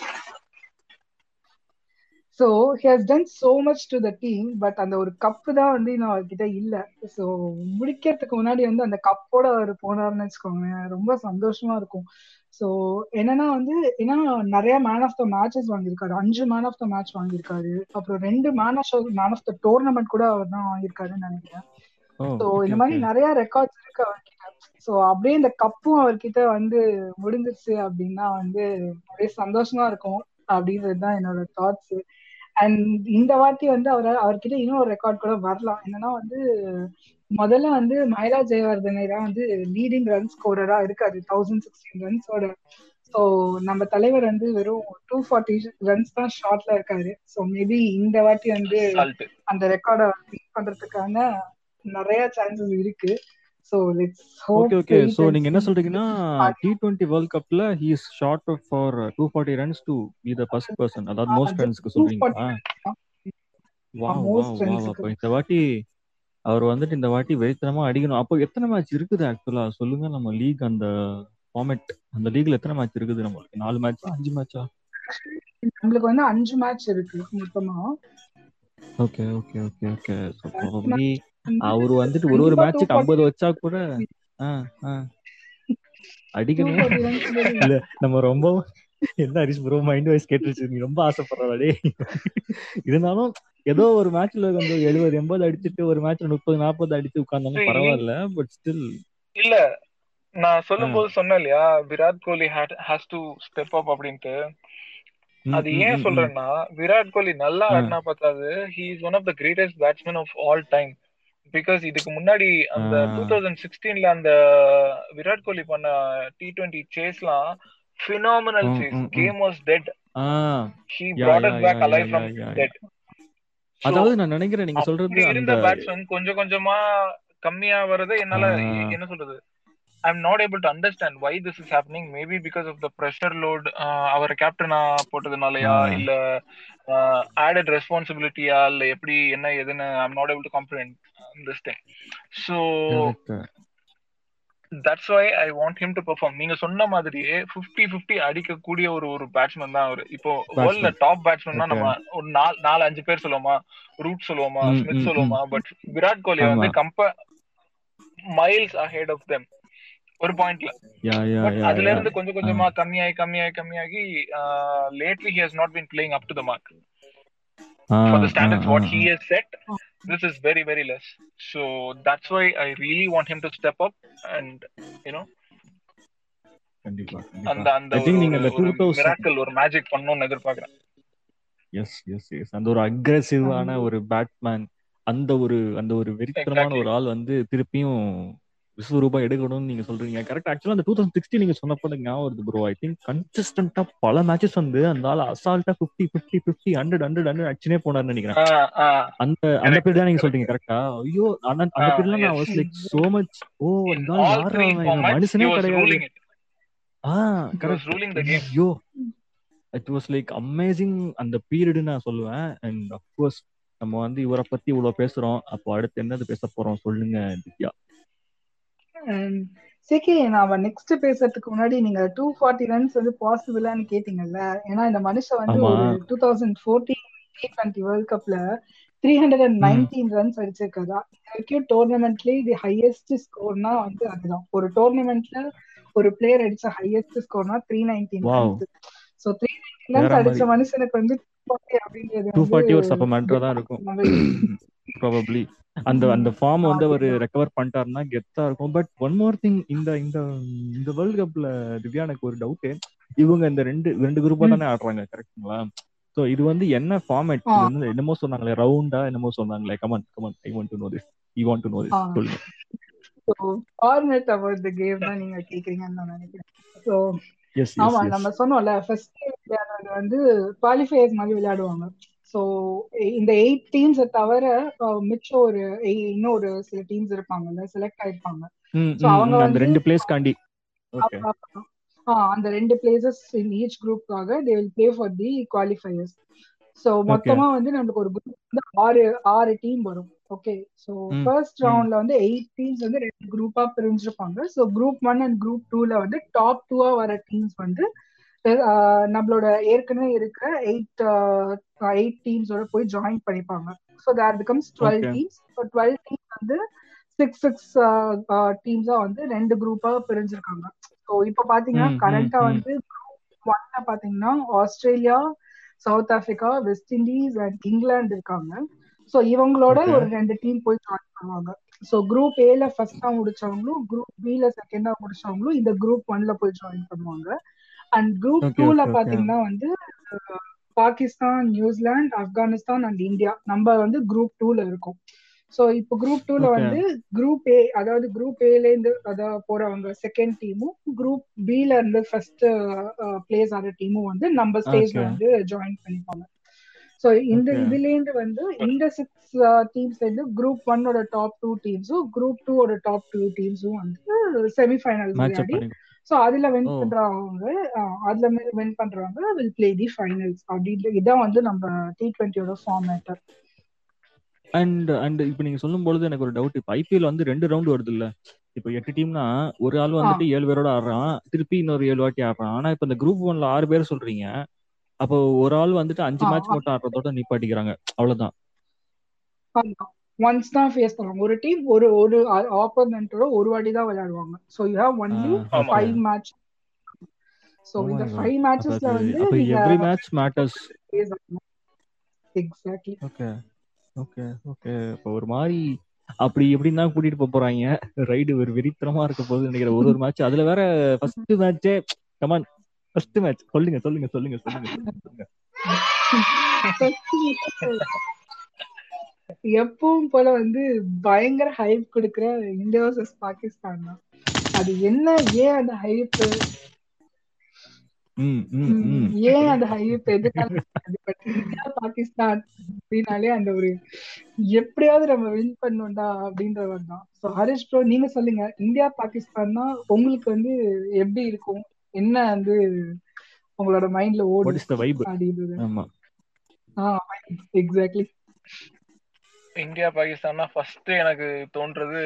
So he has done so much to the team, but அந்த ஒரு கப்பு தான் வந்து இன்னும் அவர்கிட்ட இல்லை. ஸோ முடிக்கிறதுக்கு முன்னாடி வந்து அந்த கப்போட அவர் போனார்னு வச்சுக்கோங்க, ரொம்ப சந்தோஷமா இருக்கும். ஸோ என்னன்னா வந்து ஏன்னா நிறைய மேன் ஆஃப் த மேட்சஸ் வாங்கியிருக்காரு, 5 மேன் ஆஃப் த மேட்ச் வாங்கியிருக்காரு, அப்புறம் 2 மேன் ஆஃப் த டோர்னமெண்ட் கூட அவர் தான் வாங்கியிருக்காருன்னு நினைக்கிறேன். ஸோ இந்த மாதிரி நிறைய ரெக்கார்ட்ஸ் இருக்கு அவர்கிட்ட. ஸோ அப்படியே இந்த கப்பும் அவர்கிட்ட வந்து முடிஞ்சிருச்சு அப்படின்னா வந்து அப்படியே சந்தோஷமா இருக்கும் அப்படின்றது தான் என்னோட தாட்ஸ். அண்ட் இந்த வாட்டி வந்து அவர்கிட்ட இன்னும் ஒரு ரெக்கார்ட் கூட வரலாம். என்னன்னா வந்து முதல்ல வந்து மயிலா ஜெயவர்தனை தான் வந்து லீடிங் ரன் ஸ்கோரரா இருக்காது 1016 ரன்ஸோட. ஸோ நம்ம தலைவர் வந்து வெறும் 240 ரன்ஸ் தான் ஷார்ட்ல இருக்காரு. ஸோ மேபி இந்த வாட்டி வந்து அந்த ரெக்கார்டை பீட் பண்றதுக்கான நிறைய சான்சஸ் இருக்கு. So let's hope. Okay. So நீங்க என்ன சொல்றீங்கன்னா T20 World Cupல he is short for 240 runs to be the first person, அதாவது most runs க்கு சொல்றீங்களா? Wow. இந்த வாட்டி வெயித்தனமா அடிக்கணும். அப்போ எத்தனை மேட்ச் இருக்குது ஆக்சுவலா சொல்லுங்க, நம்ம லீக் அந்த ஃபார்மட் அந்த லீக்ல எத்தனை மேட்ச் இருக்குது நம்மளுக்கு? 4 மேட்சா 5 மேட்சா? நம்மளுக்கு வந்து 5 மேட்ச் இருக்கு மொத்தமா. Okay. So probably அவரு வந்துட்டு ஒரு மேட்சுக்கு 50 வச்சா கூட அடிக்கணும். இல்ல நம்ம ரொம்ப என்ன ஹரிஷ் ப்ரோ மைண்ட் வைஸ் கேட்டுருச்சு, நீ ரொம்ப ஆசைப்படுறாளே. இருந்தாலும் ஏதோ ஒரு மேட்ச்ல கொஞ்சம் 70-80 அடிச்சுட்டு ஒரு மேட்ச்ல 30-40 அடிச்சு உட்கார்ந்தாலும் பரவாயில்ல. பட் ஸ்டில் இல்ல, நான் சொல்லும் போது சொன்னேன் இல்லையா, Virat Kohli has to step up அப்படின்ட்டு. அது ஏன் சொல்றேன்னா விராட் கோலி நல்லா ஆடினா பார்த்தாது, he is one of the greatest batsman of all time. Because இதுக்கு முன்னாடி அந்த 2016ல அந்த விராட் கோலி பண்ண T20 சேஸ்லாம் phenomenal chase. Game was dead. He brought us back alive from dead. அதாவது நான் நினைக்கிறேன் நீங்க சொல்றது அந்த பேட்ஸ்மேன் கொஞ்சம் கொஞ்சமா கம்மியா வரது. என்னால என்ன சொல்றது, I am not able to understand why this is happening. Maybe because of the pressure load, our captain potadunalaya illa added responsibility all eppadi enna edena, I am not able to comprehend this thing. So that's why I want him to perform. Neenga sonna madriye 50-50 adikka koodiya oru batsman dhaan avaru. Ipo world top batsman na nama or 4-5 per soloma, Root soloma, Smith soloma, but Virat Kohli vandu compare miles ahead of them. ஒரு பாயிண்ட்ல அதுல இருந்து கொஞ்சம் கொஞ்சமா கம்மியாகி lately he has not been playing up to the mark for the standards what he has set. This is very very less. So that's why I really want him to step up and you know and I think நீங்க அந்த 2000 miracle ஒரு magic பண்ணனும் எதிர்பார்க்கறேன். yes அந்த ஒரு aggressive-ஆன ஒரு batsman, அந்த ஒரு வெறித்தனமான ஒரு ஆள் வந்து திருப்பியும் விஸ்வரூபா எடுக்கணும்னு நீங்க சொல்றீங்க. கரெக்ட். ஆக்சுவலா அந்த 2016 நீங்க சொன்னப்ப ஞாபகம் வருது ப்ரோ. ஐ திங்க் கன்சிஸ்டன்டா பல மேட்சஸ் வந்து அந்த ஆள் அசால்ட்டா 50-50-50, 100-100 அடிச்சுனே போனாருன்னு நினைக்கிறேன். அந்த பீரியட் தான் நீங்க சொல்றீங்க. கரெக்டா? ஐயோ, அந்த பீரியட்ல நான் வாஸ் லைக் சோ மச், ஓ அந்த யாரா மனுஷனே கிடையாது. Correct, ruling the game. ஐயோ, இட் வாஸ் லைக் அமேசிங் அந்த பீரியட் நான் சொல்லுவேன். அண்ட் ஆஃப் கோர்ஸ் நம்ம வந்து இவரை பத்தி இவ்வளவு பேசுறோம், அப்போ அடுத்து என்னது பேச போறோம் சொல்லுங்க திவ்யா. சிகே, நாம நெக்ஸ்ட் பேசுறதுக்கு முன்னாடி நீங்க 240 ரன்ஸ் வந்து பாசிபிளான்னு கேட்டீங்கல்ல, ஏன்னா இந்த மனுஷன் வந்து 2014 T20 வேர்ல்ட் கப்ல 319 ரன்ஸ் அடிச்சிருக்காரா. இது வரைக்கும் டோர்னமெண்ட்லயே இது ஹையஸ்ட் ஸ்கோர்னா வந்து அதுதான். ஒரு டோர்னமெண்ட்ல ஒரு பிளேயர் அடிச்ச ஹையஸ்ட் ஸ்கோர்னா 319 ரன்ஸ். சோ 319 ரன்ஸ் அடிச்ச மனுஷனுக்கு வந்து 240 அப்படிங்கிறது 240 ஒரு சப்பமெண்டரா தான் இருக்கும் probably. அந்த அந்த ஃபார்ம் வந்து அவர் ரெக்கவர் பண்ணிட்டாருன்னா கெத்தா இருக்கும். பட் ஒன் மோர் திங், இந்த இந்த வேர்ல்ட் கப்ல திவ்யானுக்கு ஒரு டவுட், இவங்க இந்த ரெண்டு குரூப்பா தானே ஆடுறாங்க கரெக்டுங்களா? சோ இது வந்து என்ன ஃபார்மேட் வந்து என்னமோ சொன்னாங்களே, ரவுண்டா என்னமோ சொன்னாங்களே, come on I want to know this, you want to know this, சொல்லுங்க. So format about the game தான் நீங்க கேக்குறீங்கன்னு நான் நினைக்கிறேன். சோ ஆமா, நம்ம சொன்னோம்ல ஃபர்ஸ்ட் விளையாடுறது வந்து குவாலிஃபையர் மாதிரி விளையாடுவாங்க. ஸோ இந்த 8 டீம்ஸை தவிர மிச்சம் ஒரு இன்னும் ஒரு சில டீம்ஸ் இருப்பாங்கல்ல, செலக்ட் ஆயிருப்பாங்க. ஸோ அவங்க அந்த ரெண்டு பிளேஸ் காண்டி அந்த ரெண்டு பிளேசஸ் இன் ஈச் குரூப்காக they will play for the qualifiers. So மொத்தமா வந்து நம்மளுக்கு ஒரு குரூப் வந்து 6 டீம் வரும். ஓகே, ஸோ ஃபர்ஸ்ட் ரவுண்ட்ல வந்து 8 டீம்ஸ் வந்து ரெண்டு குரூப்பா பிரிஞ்சிருப்பாங்க. ஸோ குரூப் 1 அண்ட் குரூப் 2ல வந்து டாப் 2ஆ வர டீம்ஸ் வந்து நம்மளோட ஏற்கனவே இருக்கிற 8 டீம்ஸோட போய் ஜாயின் பண்ணிப்பாங்க. So there becomes 12 teams. So 12 teams வந்து 6 டீம்ஸா வந்து ரெண்டு குரூப்பா பிரிஞ்சிருக்காங்க. ஸோ இப்போ பாத்தீங்கன்னா கரண்டா வந்து குரூப் 1ல பாத்தீங்கன்னா Australia, south Africa, west Indies and England இருக்காங்க. ஸோ இவங்களோட ஒரு 2 டீம் போய் ஜாயின் பண்ணுவாங்க. ஸோ குரூப் ஏல ஃபர்ஸ்டா முடிச்சவங்களும் குரூப் பில செகண்டா முடிச்சவங்களும் இந்த குரூப் 1ல போய் ஜாயின் பண்ணுவாங்க. And group 2ல பாத்தீங்கன்னா வந்து Pakistan, New Zealand, Afghanistan and India நம்ம வந்து குரூப் 2ல இருக்கும். ஸோ இப்போ குரூப் 2ல வந்து குரூப் ஏ, அதாவது குரூப் ஏல இருந்து அதாவது போறவங்க செகண்ட் டீமும் குரூப் பில இருந்து ஃபர்ஸ்ட் பிளேஸ் ஆகிற டீமும் வந்து நம்ம ஸ்டேஜ்ல வந்து ஜாயின் பண்ணிப்பாங்க. ஸோ இந்த இதுலேருந்து வந்து இந்த 6 டீம்ஸ்ல இருந்து குரூப் 1ஓட டாப் 2 டீம்ஸும் குரூப் 2ஓட டாப் 2 டீம்ஸும் வந்து செமிஃபைனல் விளையாடி, சோ அதுல வின் பண்றவங்க will play the finals. இதான் வந்து நம்ம T20யோட ஃபார்மேட். அண்ட் இப்போ நீங்க சொல்லும்போது எனக்கு ஒரு டவுட், இப்போ ஐபிஎல் வந்து 2 ரவுண்ட் வருது இல்ல? இப்போ 8 டீம்னா ஒரு ஆள் வந்துட்டு 7 பேரோட ஆடுறான், திருப்பி இன்னொரு 7 வாட்டி ஆடுறான். ஆனா இப்ப இந்த குரூப் 1ல 6 பேர் சொல்றீங்க, அப்போ ஒரு ஆள் வந்துட்டு 5 மேட்ச் மட்டும் ஆடுறதோட நிப்பாட்டிக்கிறாங்க, அவ்வளவுதான். ஒன்ஸ் தான் ஃபேஸ் பண்ணுவாங்க. ஒரு டீம் ஒரு ஒரு ஆப்போனன்ட்டோட ஒரு வாட்டி தான் விளையாடுவாங்க. So you have only 5 match. So இந்த 5 மேட்சஸ்ல வந்து every match matters. Exactly. Okay okay okay. ஒரு மாதிரி அப்படி எப்படின்னா கூட்டிட்டு போறாங்க ரைடு ஒரு வெறித்தனமா இருக்க போகுது நினைக்கிறேன். ஒரு மேட்ச் அதுல வேற ஃபர்ஸ்ட் மேட்சே கமான் ஃபர்ஸ்ட் மேட்ச் சொல்லுங்க சொல்லுங்க சொல்லுங்க சொல்லுங்க. எப்பவும் போல வந்து பயங்கர ஹைப் கொடுக்குற இந்தியா வர்சஸ் பாகிஸ்தான் தான். அது என்ன, ஏன் அந்த ஹைப், ஏன் அந்த ஹைப், எதுக்காக? இந்தியா பாகிஸ்தான் அப்படின்னாலே அந்த ஒரு எப்படியாவது நம்ம வின் பண்ணோம்டா அப்படின்றவர் தான். சோ ஹரிஷ் ப்ரோ, நீங்க சொல்லுங்க, இந்தியா பாகிஸ்தான் தான் உங்களுக்கு வந்து எப்படி இருக்கும், என்ன வந்து உங்களோட மைண்ட்ல ஓடும்? எக்ஸாக்ட்லி. இந்தியா பாகிஸ்தான்னா ஃபர்ஸ்ட் எனக்கு தோன்றது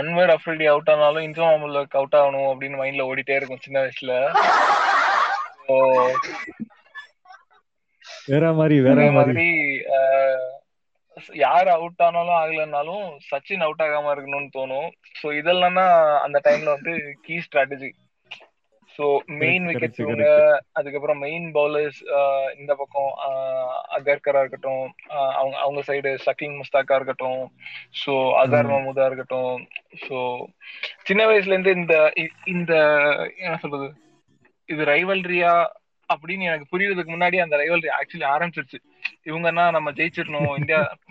அன்வர் அஃப்ரிடி அவுட் ஆனாலும் இன்சோம் அமுலுக்கு அவுட் ஆகணும் அப்படின்னு மைண்ட்ல ஓடிட்டே இருக்கும் சின்ன வயசுல. வேற மாதிரி யாரு அவுட் ஆனாலும் ஆகலனாலும் சச்சின் அவுட் ஆகாம இருக்கணும்னு தோணும். ஸோ இதெல்லாம் தான் அந்த டைம்ல வந்து key strategy. So main wicket இவங்க, அதுக்கப்புறம் மெயின் பவுலர்ஸ் இந்த பக்கம் அகர்கரா இருக்கட்டும், அவங்க சைடு ஷகின் முஸ்தாக்கா இருக்கட்டும், ஸோ அசார் மஹமூதா இருக்கட்டும். ஸோ சின்ன வயசுல இருந்து இந்த என்ன சொல்றது, இது ரைவல்ரியா அப்படின்னு எனக்கு புரியுறதுக்கு முன்னாடி அந்த ரைவல்ரி ஆக்சுவலி ஆரம்பிச்சிருச்சு. இவங்கன்னா நம்ம ஜெயிச்சிடணும்,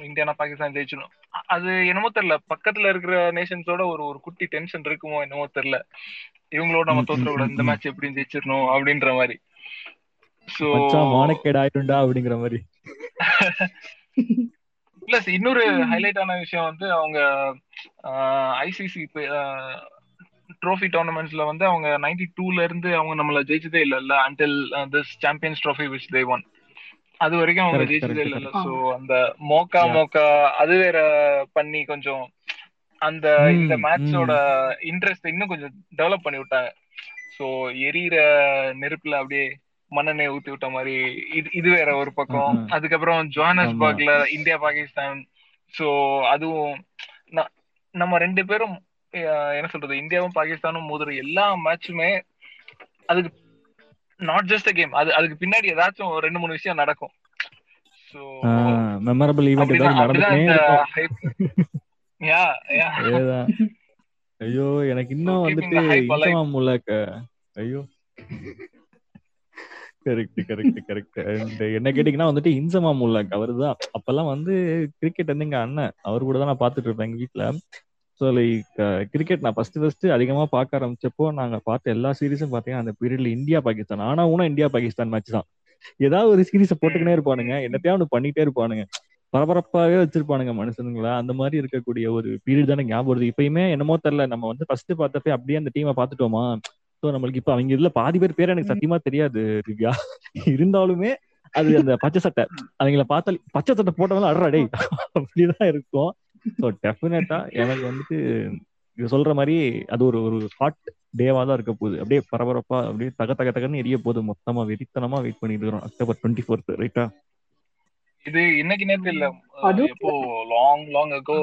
இந்தியானா பாகிஸ்தான் ஜெயிச்சிடணும். அது என்னமோ தெரியல, பக்கத்துல இருக்கிற நேஷன்ஸோட ஒரு குட்டி டென்ஷன் இருக்குமோ என்னமோ தெரியல, இவங்களோட நம்ம தோத்துறக்கூடாது, இந்த மேட்ச் எப்படியும் ஜெயிச்சிடணும் அப்படின்ற மாதிரி. சோ மானக்கேடு ஆயிடும்டா அப்படிங்கிற மாதிரி. பிளஸ் இன்னொரு ஹைலைட்டான விஷயம் வந்து அவங்க ஐசிசி ட்ரோஃபி டோர்னமெண்ட்ஸ்ல வந்து அவங்க 92ல இருந்து அவங்க நம்மள ஜெயிச்சதே இல்ல, until this champions trophy which they won. அது வரைக்கும் அவங்க ஜெயிச்சதே இல்ல. சோ அந்த மோக்கா அது வேற பண்ணி கொஞ்சம் அந்த இந்த மேட்சோட இன்ட்ரெஸ்ட் இன்னும் கொஞ்சம் டெவலப் பண்ணி விட்டாங்க. சோ எரியற நெருப்புல அப்படியே மண்ணெண்ணெய் ஊத்தி விட்ட மாதிரி இது வேற ஒரு பக்கம். அதுக்கப்புறம் ஜோஹானஸ்பர்க்ல இந்தியா பாகிஸ்தான், சோ அதுவும் நம்ம ரெண்டு பேரும் என்ன சொல்றது இந்தியாவும் பாகிஸ்தானும் மோதுற எல்லா மேட்சுமே அதுக்கு நாட் ஜஸ்ட் கேம், அதுக்கு பின்னாடி ஏதாச்சும் ரெண்டு மூணு விஷயம் நடக்கும். ஐயோ எனக்கு இன்னும் வந்துட்டு ஐயோ கரெக்ட். அண்ட் என்ன கேட்டீங்கன்னா வந்துட்டு இன்சமா முல்லாக் அவரு தான் அப்பெல்லாம் வந்து கிரிக்கெட் வந்து எங்க அண்ணன் அவரு கூட தான் நான் பாத்துட்டு இருப்பேன் எங்க வீட்டுல. ஸோ லைக் கிரிக்கெட் நான் ஃபர்ஸ்ட் அதிகமா பார்க்க ஆரம்பிச்சப்போ நாங்க பார்த்த எல்லா சீரீஸும் பாத்தீங்கன்னா அந்த பீரியட்ல இந்தியா பாகிஸ்தான் ஆனா ஊனா இந்தியா பாகிஸ்தான் மேட்ச் தான். ஏதாவது ஒரு சீரீஸை போட்டுக்கிட்டே இருப்பானுங்க, என்னத்தையும் அவனு பண்ணிட்டே இருப்பானுங்க, பரபரப்பாகவே வச்சிருப்பானுங்க மனுஷனுங்களா. அந்த மாதிரி இருக்கக்கூடிய ஒரு பீரியட் தானே ஞாபகம் வருது இப்பயுமே. என்னமோ தெரியல நம்ம வந்து ஃபர்ஸ்ட் பார்த்தப்ப அப்படியே அந்த டீமை பாத்துட்டோமா. ஸோ நம்மளுக்கு இப்ப அவங்க இதுல பாதி பேர் பேர் எனக்கு சத்தியமா தெரியாது திவ்யா, இருந்தாலுமே அது அந்த பச்சை சட்டை அவங்கள பார்த்தா பச்சை சட்டை போட்டவங்க அடராடே அப்படிதான் இருக்கும். ஸோ டெஃபினட்டா எனக்கு வந்துட்டு இது சொல்ற மாதிரி அது ஒரு ஒரு ஹாட் டேவா தான் இருக்க போகுது. அப்படியே பரபரப்பா அப்படியே தகன்னு எரிய போகுது. மொத்தமா வெறித்தனமா வெயிட் பண்ணிட்டு இருக்கிறோம் October 24th ரைட்டா. இது இன்னைக்கு நேரத்துல இல்ல, எப்போ லாங் லாங் அகோ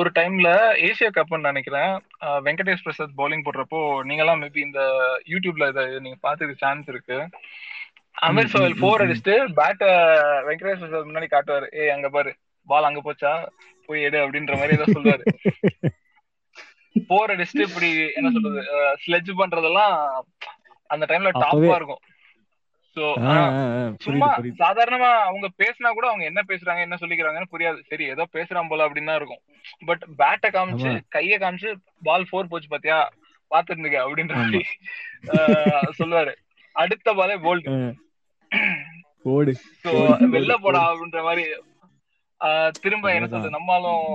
ஒரு டைம்ல ஏசியா கப்னு நினைக்கிறேன், வெங்கடேஷ் பிரசாத் பவுலிங் போடுறப்போ நீங்கலாம் மேபி இந்த யூடியூப்ல இதை நீங்க பாத்துக்க சான்ஸ் இருக்கு. அமீர் சோஹல் 4 அடிச்சுட்டு பேட்ட வெங்கடேஷ் பிரசாத் முன்னாடி காட்டுவாரு, ஏ அங்க பாரு பால் அங்க போச்சா போய் எடு அப்படின்ற மாதிரி ஏதோ சொல்லுவாரு. 4 அடிச்சுட்டு இப்படி என்ன சொல்றது ஸ்லெட்ஜ் பண்றதெல்லாம் அந்த டைம்ல டாப்பா இருக்கும். சோ சும்மா சாதாரணமா அவங்க பேசினா கூட அவங்க என்ன பேசுறாங்க என்ன சொல்லிக்கிறாங்கன்னு புரியாது, சரி ஏதோ பேசுறான் போல அப்படின்னா இருக்கும். பட் பேட்டை காமிச்சு கைய காமிச்சு பால் 4 போச்சு பாத்தியா பாத்துருந்துக்க அப்படின்ற மாதிரி சொல்லுவாரு. அடுத்த பாலே போல்டு சோ வெளில போடா அப்படின்ற மாதிரி திரும்ப என்ன சொல்றது நம்மளும்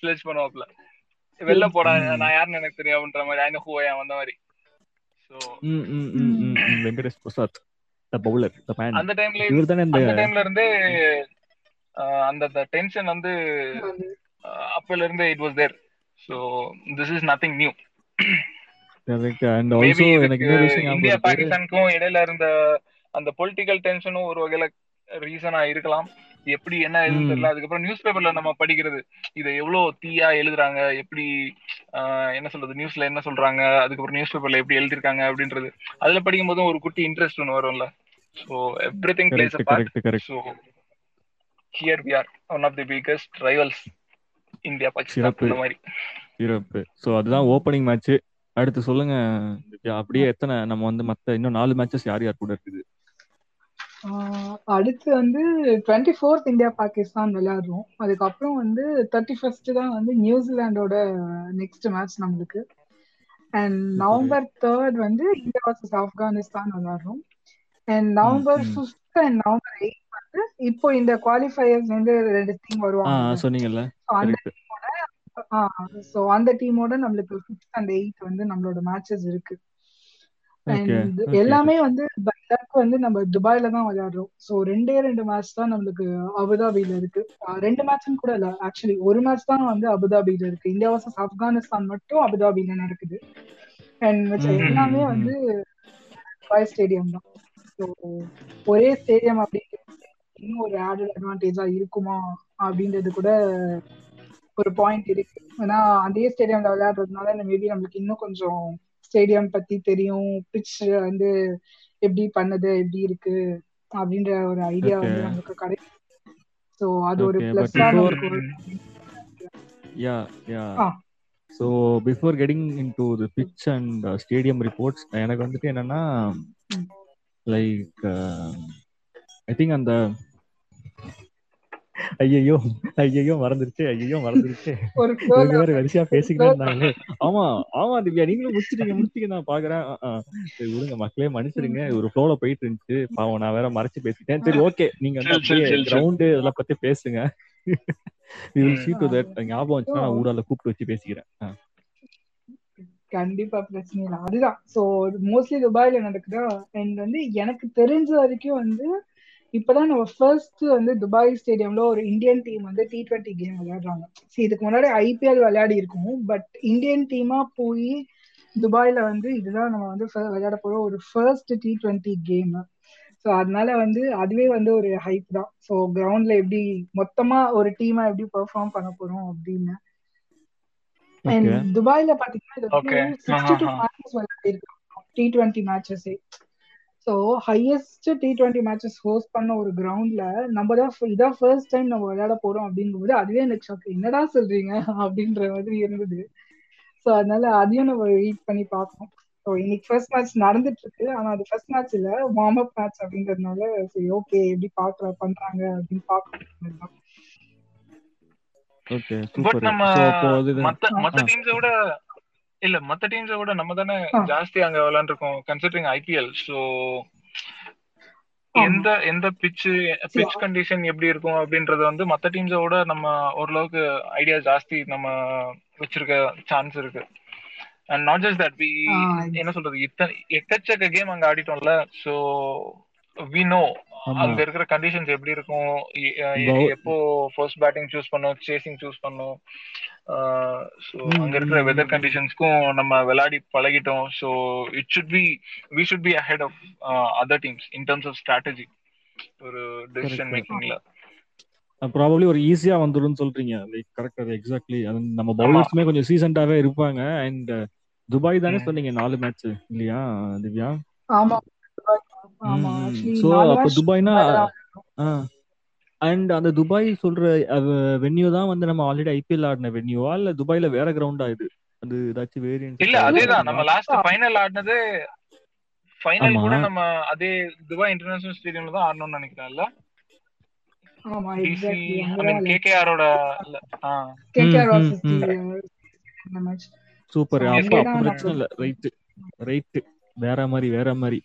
ஸ்லெட்ஜ் பண்ணுவாப்ல வெளில போடா நான் யாருன்னு எனக்கு தெரியும் அப்படின்ற மாதிரி I know who I am அந்த மாதிரி. வெங்கடேஷ் பிரசாத் the bowler the man அந்த டைம்ல இருந்தே அந்த டென்ஷன் வந்து அப்பல இருந்தே it was there. So this is nothing new. Correct. And also எனக்கு இன்னொரு விஷயம் இந்தியா பாகிஸ்தானுக்கும் இடையில இருந்த அந்த பொலிட்டிக்கல் டென்ஷனும் ஒரு வகையில ரீசனா இருக்கலாம். எப்படி என்ன எழுதுன்னு தெரியல. அதுக்கப்புறம் நியூஸ் பேப்பர்ல நம்ம படிக்கிறது இதை எவ்வளவு தீயா எழுதுறாங்க, எப்படி என்ன சொல்றது நியூஸ்ல என்ன சொல்றாங்க, அதுக்கப்புறம் நியூஸ் பேப்பர்ல எப்படி எழுதிருக்காங்க அப்படின்றது அதுல படிக்கும் போதும் ஒரு குட்டி இன்ட்ரெஸ்ட் ஒன்று வரும்ல. So everything plays a part. So here we are one of the biggest rivals India Pakistan இந்த மாதிரி யூரோப்பு. ஸோ அதுதான் ஓப்பனிங் மேட்ச். அடுத்து சொல்லுங்க அப்படியே எத்தனை நம்ம வந்து மற்ற இன்னும் 4 மேட்சஸ் யார் யார் கூட இருக்குது. அடுத்து வந்து 24th இந்தியா பாகிஸ்தான் விளையாடுறோம். அதுக்கப்புறம் வந்து 31st தான் வந்து நியூசிலாண்டோட நெக்ஸ்ட் மேட்ச் நம்மளுக்கு. அண்ட் November 3rd வந்து இந்தியா வர்சஸ் ஆப்கானிஸ்தான் விளையாடுறோம். And November 5th and November 8th வந்து இப்போ இந்த குவாலிஃபையர்ஸ்ல இருந்து 2 டீம் வருவாங்க. சோ அந்த டீமோட நம்மளுக்கு 5th and 8th வந்து நம்மளோட மேட்சஸ் இருக்கு. எல்லாமே வந்து வந்து நம்ம துபாயில தான் விளையாடுறோம். சோ 2 மேட்ச் தான் நம்மளுக்கு அபுதாபியில இருக்கு. 2 மேட்ச்னு கூட இல்ல, ஆக்சுவலி ஒரு மேட்ச் தான் வந்து அபுதாபியில இருக்கு. இந்தியா வர்சஸ் ஆப்கானிஸ்தான் மட்டும் அபுதாபியில நடக்குது. அண்ட் எல்லாமே வந்து துபாய் ஸ்டேடியம் தான். ஸோ ஒரே ஸ்டேடியம் அப்படின்றது இன்னும் ஒரு ஆடட் அட்வான்டேஜா இருக்குமா அப்படின்றது கூட ஒரு பாயிண்ட் இருக்கு. ஏன்னா அதே ஸ்டேடியம்ல விளையாடுறதுனால மேபி நம்மளுக்கு இன்னும் கொஞ்சம் ஸ்டேடியம் பத்தி தெரியும், பிட்ச் வந்து எப்படி பண்ணது எப்படி இருக்கு அப்படின்ற ஒரு ஐடியா வந்து நமக்கு கிடைக்கும். சோ அது ஒரு பிளஸ் ஆன ஒரு so before getting into the pitch and stadium reports எனக்கு வந்துட்டு என்னன்னா லைக் ஐ திங்க் அந்த ஐயோ மறந்துருச்சு வரிசையா பேசிக்கிட்டே இருந்தாங்களே. ஆமா திவ்யா நீங்களும் முடிச்சுட்டீங்க நான் பாக்குறேன். விடுங்க மக்களே மன்னிச்சிருங்க, ஒரு ஃப்ளோல போயிட்டு இருந்துச்சு பாவம், நான் வேற மறைச்சு பேசிட்டேன். சரி ஓகே நீங்க கிரவுண்டு இதெல்லாம் பத்தி பேசுங்க. ஞாபகம் வச்சுன்னா ஊடால கூப்பிட்டு வச்சு பேசிக்கிறேன். கண்டிப்பா பிரச்சனை இல்லை. அதுதான் சோ மோஸ்ட்லி துபாயில நடக்குதா. அண்ட் வந்து எனக்கு தெரிஞ்ச வரைக்கும் வந்து இப்பதான் நம்ம ஃபர்ஸ்ட் வந்து துபாய் ஸ்டேடியம்ல ஒரு இந்தியன் டீம் வந்து T20 கேம் விளையாடுறாங்க. இதுக்கு முன்னாடி IPL விளையாடி இருக்கும், பட் இந்தியன் டீமா போய் துபாயில் வந்து இதுதான் நம்ம வந்து விளையாட போகிற ஒரு ஃபர்ஸ்ட் T20 கேம். ஸோ அதனால வந்து அதுவே வந்து ஒரு ஹைப் தான். ஸோ கிரவுண்டில் எப்படி மொத்தமாக ஒரு டீமாக எப்படி பெர்ஃபார்ம் பண்ண போகிறோம் அப்படின்னு. அண்ட் துபாயில் பார்த்தீங்கன்னா 62 மேட்சஸ் விளையாடிருக்காங்க T20 மேட்சஸே. So highest T20 matches host பண்ண ஒரு கிரவுண்டில் நம்ம தான் இதான் ஃபர்ஸ்ட் டைம் நம்ம விளையாட போகிறோம் அப்படிங்கும்போது அதுவே எனக்கு ஷாக், என்னடா சொல்கிறீங்க அப்படின்ற மாதிரி இருந்தது. ஸோ அதனால அதையும் நம்ம ரீட் பண்ணி பார்ப்போம். ஸோ இன்னைக்கு ஃபர்ஸ்ட் மேட்ச் நடந்துட்டு இருக்கு, ஆனால் அது ஃபர்ஸ்ட் மேட்ச் இல்லை, வார்ம் அப் மேட்ச் அப்படிங்கிறதுனால சரி ஓகே எப்படி பண்றாங்க அப்படின்னு பார்க்கணும். Okay super. மத்த டீம்ஸை விட நம்ம தானே ஜாஸ்தி அங்க விளையாண்டுருக்கோம் கன்சிடரிங் IPL. ஸோ எந்த பிட்ச் கண்டிஷன் எப்படி இருக்கும் அப்படின்றது வந்து மற்ற டீம்ஸோட நம்ம ஓரளவுக்கு ஐடியா ஜாஸ்தி நம்ம வச்சிருக்க சான்ஸ் இருக்கு. And not just that, we என்ன சொல்றது, எக்கச்சக்க கேம் அங்க ஆடிட்டோம்ல. ஸோ வி நோ அங்க இருக்கிற கண்டிஷன்ஸ் எப்படி இருக்கும், எப்போ ஃபர்ஸ்ட் பேட்டிங் சூஸ் பண்ணும், சேசிங் சூஸ் பண்ணும், அங்க இருக்கிற வெதர் கண்டிஷன்ஸ்க்கும் நம்ம விளையாடி பழகிட்டோம். So it should be we should be ahead of other teams in terms of strategy, ஒரு டிசிஷன் மேக்கிங்ல. ப்ராபப்லி ஒரு ஈஸியா வந்துடும் சொல்றீங்க, லைக் கரெக்ட், அது எக்ஸாக்ட்லி. நம்ம பவுலர்ஸ்மே கொஞ்சம் சீசன்டாவே இருப்பாங்க. அண்ட் துபாய் தானே சொன்னீங்க 4 மேட்ச் இல்லையா திவ்யா? ஆமா ஆமா. சோ அப்ப துபாய்னா அண்ட் அந்த துபாய் சொல்ற வென்யூ தான் வந்து நம்ம ஆல்ரெடி IPL ஆடின வென்யூவா இல்ல துபாய்ல வேற கிரவுண்டா இது? அது ஏதாச்சும் வேரியன்ட் இல்ல? அதேதான், நம்ம லாஸ்ட் ஃபைனல் ஆடினது, ஃபைனல் கூட நம்ம அதே துபாய் இன்டர்நேஷனல் ஸ்டேடியம்ல தான் ஆடணும்னு நினைக்கிறேன்ல. ஆமா எக்ஸாக்ட்லி. KKRோட KKR vs இந்த மேட்ச் சூப்பர். அப்ப பிரச்சனை இல்ல, ரைட் ரைட், வேற மாதிரி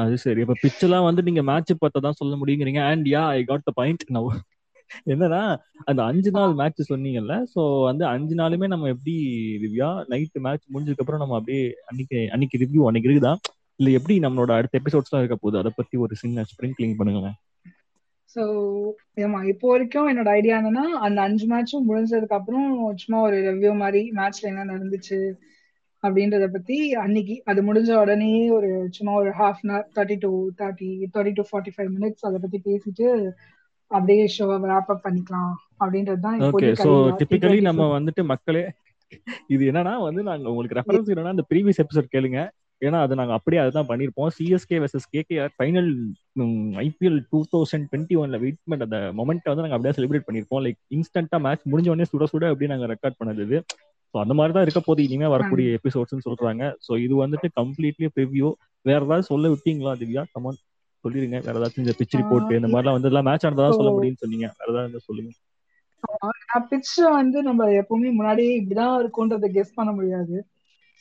அது சரி. அப்ப பிட்ச் எல்லாம் வந்து நீங்க மேட்ச் பார்த்தா தான் சொல்ல முடியுங்கிறீங்க. And yeah I got the point now. என்னன்னா அந்த 5 நாள் மேட்ச் சொன்னீங்கல்ல, சோ அந்த 5 நாளுமே நம்ம எப்படி ரிவ்யூ நைட் மேட்ச் முடிஞ்சதுக்கு அப்புறம் நம்ம அப்படியே அன்னைக்கு ரிவ்யூ அன்னைக்கு இருக்குதான் இல்ல எப்படி நம்மளோட அடுத்த எபிசோட்ஸ்லாம் இருக்க போகுது, அதை பத்தி ஒரு சின்ன ஸ்ப்ரிங்க்லிங் பண்ணுங்களேன். ஸோ ஏமா இப்போ வரைக்கும் என்னோட ஐடியா என்னன்னா அந்த 5 மேட்சும் முடிஞ்சதுக்கு அப்புறம் சும்மா ஒரு ரிவ்யூ மாதிரி மேட்ச்ல என்ன நடந்துச்சு அப்படின்றத பத்தி அன்னைக்கு அது முடிஞ்ச உடனே ஒரு சும்மா ஒரு half an hour 30 to 45 minutes அதை பத்தி பேசிட்டு அப்படியே ஷோவை wrap up பண்ணிக்கலாம் அப்படின்றது தான். ஓகே சோ டிபிக்கலி நம்ம வந்துட்டு மக்களே இது என்னன்னா வந்து நாங்க உங்களுக்கு ரெஃபரன்ஸ் என்னன்னா அந்த ப்ரீவியஸ் எபிசோட் கேளுங்க, ஏன்னா அது நாங்கள் அப்படியே அதுதான் பண்ணியிருப்போம். CSK versus KKR final IPL 2021 wait பண்ண அந்த மொமெண்ட்டை வந்து நாங்கள் அப்படியே செலிப்ரேட் பண்ணியிருப்போம். லைக் இன்ஸ்டன்ட்டாக மேட்ச் முடிஞ்ச உடனே சுட அப்படியே நாங்கள் ரெக்கார்ட் பண்ணது. ஸோ அந்த மாதிரி தான் இருக்க போது இனிமேல் வரக்கூடிய எபிசோட்ஸ்ன்னு சொல்கிறாங்க. ஸோ இது வந்துட்டு கம்ப்ளீட்லி ப்ரிவியூ. வேற ஏதாவது சொல்ல விட்டீங்களா திவ்யா? கமான் சொல்லிடுங்க, வேற ஏதாச்சும் இந்த பிச் ரிப்போர்ட் இந்த மாதிரிலாம் வந்து எல்லாம் மேட்ச் ஆனதான் சொல்ல முடியும்னு சொன்னீங்க, வேற ஏதாவது சொல்லுங்க. பிச் வந்து நம்ம எப்பவுமே முன்னாடியே இப்படிதான் இருக்கும்ன்றதை கெஸ் பண்ண முடியாது.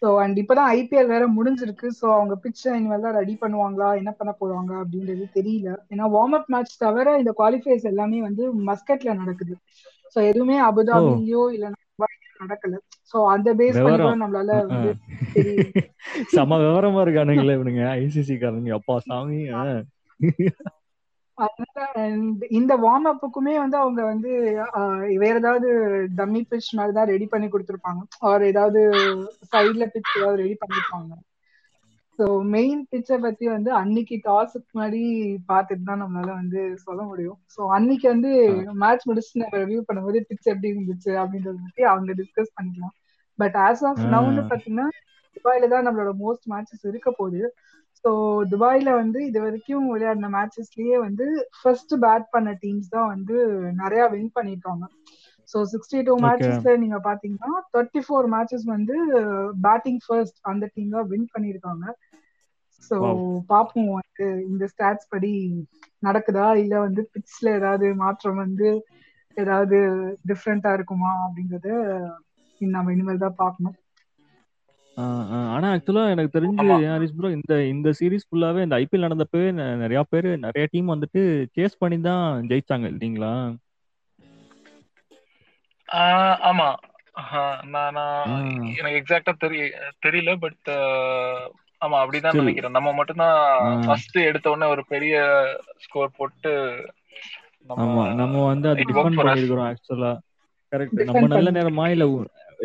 ஸோ அண்ட் இப்போதான் IPL வேற முடிஞ்சிருக்கு. ஸோ அவங்க பிச்சை இனிமேல் தான் ரெடி பண்ணுவாங்களா, என்ன பண்ண போறாங்க அப்படின்றது தெரியல. ஏன்னா வார்ம் அப் மேட்ச் தவிர இந்த குவாலிஃபைஸ் எல்லாமே வந்து மஸ்கட்ல நடக்குது. ஸோ எதுவுமே அபுதாபிலயோ இல்ல நடக்கல. ஸோ அந்த பேஸ் பண்ணி நம்மளால சம விவரமா இருக்கானுங்களே இவனுங்க ICC காரங்க, அப்பா சாமி. இந்த வார்ம் அப்புக்குமே வந்து அவங்க வந்து வேற ஏதாவது டம்மி பிட்ச் மாதிரி தான் ரெடி பண்ணி கொடுத்துருப்பாங்க, ஆர் ஏதாவது சைட்ல பிட்ச் ஏதாவது ரெடி பண்ணிருப்பாங்க. ஸோ மெயின் பிட்சை பத்தி வந்து அன்னைக்கு டாஸுக்கு முன்னாடி பார்த்துட்டு தான் நம்மளால வந்து சொல்ல முடியும். ஸோ அன்னைக்கு வந்து மேட்ச் முடிச்சு நம்ம ரிவ்யூ பண்ணும்போது பிட்ச் எப்படி இருந்துச்சு அப்படின்றத பத்தி அவங்க டிஸ்கஸ் பண்ணிக்கலாம். பட் ஆஸ் ஆஃப் நவுன்னு பார்த்தீங்கன்னா துபாயில தான் நம்மளோட மோஸ்ட் மேட்சஸ் இருக்க போகுது. ஸோ துபாயில வந்து இது வரைக்கும் விளையாடின மேட்சஸ்லயே வந்து ஃபர்ஸ்ட் பேட் பண்ண டீம்ஸ் தான் வந்து நிறைய வின் பண்ணிருக்காங்க. ஸோ 62 மேட்சஸ்ல நீங்க பாத்தீங்கன்னா 34 மேட்சஸ் வந்து பேட்டிங் ஃபர்ஸ்ட் அந்த டீம் தான் வின் பண்ணிருக்காங்க. ஸோ பாப்போம் வந்து இந்த ஸ்டாட்ஸ் படி நடக்குதா இல்ல வந்து பிட்ச்ல ஏதாவது மாற்றம் வந்து ஏதாவது டிஃப்ரெண்டா இருக்குமா அப்படிங்கறத நம்ம இனிமேல் தான் பாக்கணும். ஆனா ஆக்சுவலா எனக்கு தெரிஞ்சு ஹரிஷ் ப்ரோ இந்த சீரீஸ் ஃபுல்லாவே இந்த IPL நடந்தப்பவே நிறைய டீம் வந்துட்டு சேஸ் பண்ணி தான் ஜெயிச்சாங்க இல்லீங்களா? ஆமா, எனக்கு எக்ஸாக்ட்டா தெரியல பட் ஆமா அப்படிதான் நினைக்கிறேன். நம்ம மட்டும் தான் ஃபர்ஸ்ட் எடுத்த உடனே ஒரு பெரிய ஸ்கோர் போட்டு நம்ம வந்து அது டிபெண்ட் பண்ணிருக்கோம். ஆக்சுவலா கரெக்ட், நம்ம நல்ல நேரமா இல்ல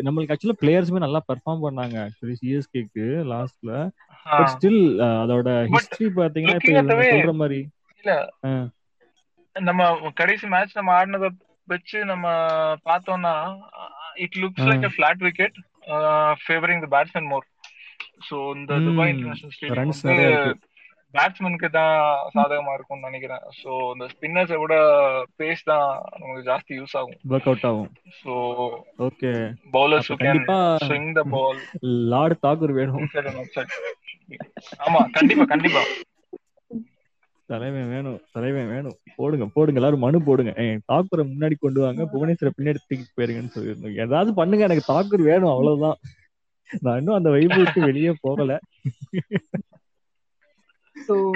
நம்மளுக்கு ஆக்சுவலா பிளேயர்ஸ்மே நல்லா பெர்ஃபார்ம் பண்ணாங்க ஆக்சுவலி சிஎஸ்கேக்கு லாஸ்ட்ல. பட் ஸ்டில் அதோட ஹிஸ்டரி பாத்தீங்கன்னா இப்ப சொல்ற மாதிரி இல்ல, நம்ம கடைசி மேட்ச் நம்ம ஆடுனத வெச்சு நம்ம பார்த்தோம்னா it looks like a flat wicket favoring the batsman more. So இந்த Dubai International Stadium பேட்ஸ்மேனுக்கு தான் சாதகமா இருக்கும்னு நினைக்கிறேன். ஸோ இந்த ஸ்பின்னர்ஸை விட பேஸ் தான் நமக்கு ஜாஸ்தி யூஸ் ஆகும், ஒர்க் அவுட் ஆகும். ஸோ ஓகே பவுலர்ஸ் கண்டிப்பா swing the ball, lord Thakur வேணும். ஆமா கண்டிப்பா கண்டிப்பா தலைவன் வேணும், தலைவன் வேணும். போடுங்க போடுங்க எல்லாரும் மனு போடுங்க, தாக்கூரை முன்னாடி கொண்டு வாங்க, புவனேஸ்வரை பின்னாடி தூக்கிட்டு போயிருங்கன்னு சொல்லியிருந்தோம். ஏதாவது பண்ணுங்க, எனக்கு தாக்கூர் வேணும் அவ்வளவுதான். நான் இன்னும் அந்த வைபுக்கு வெளியே போகல.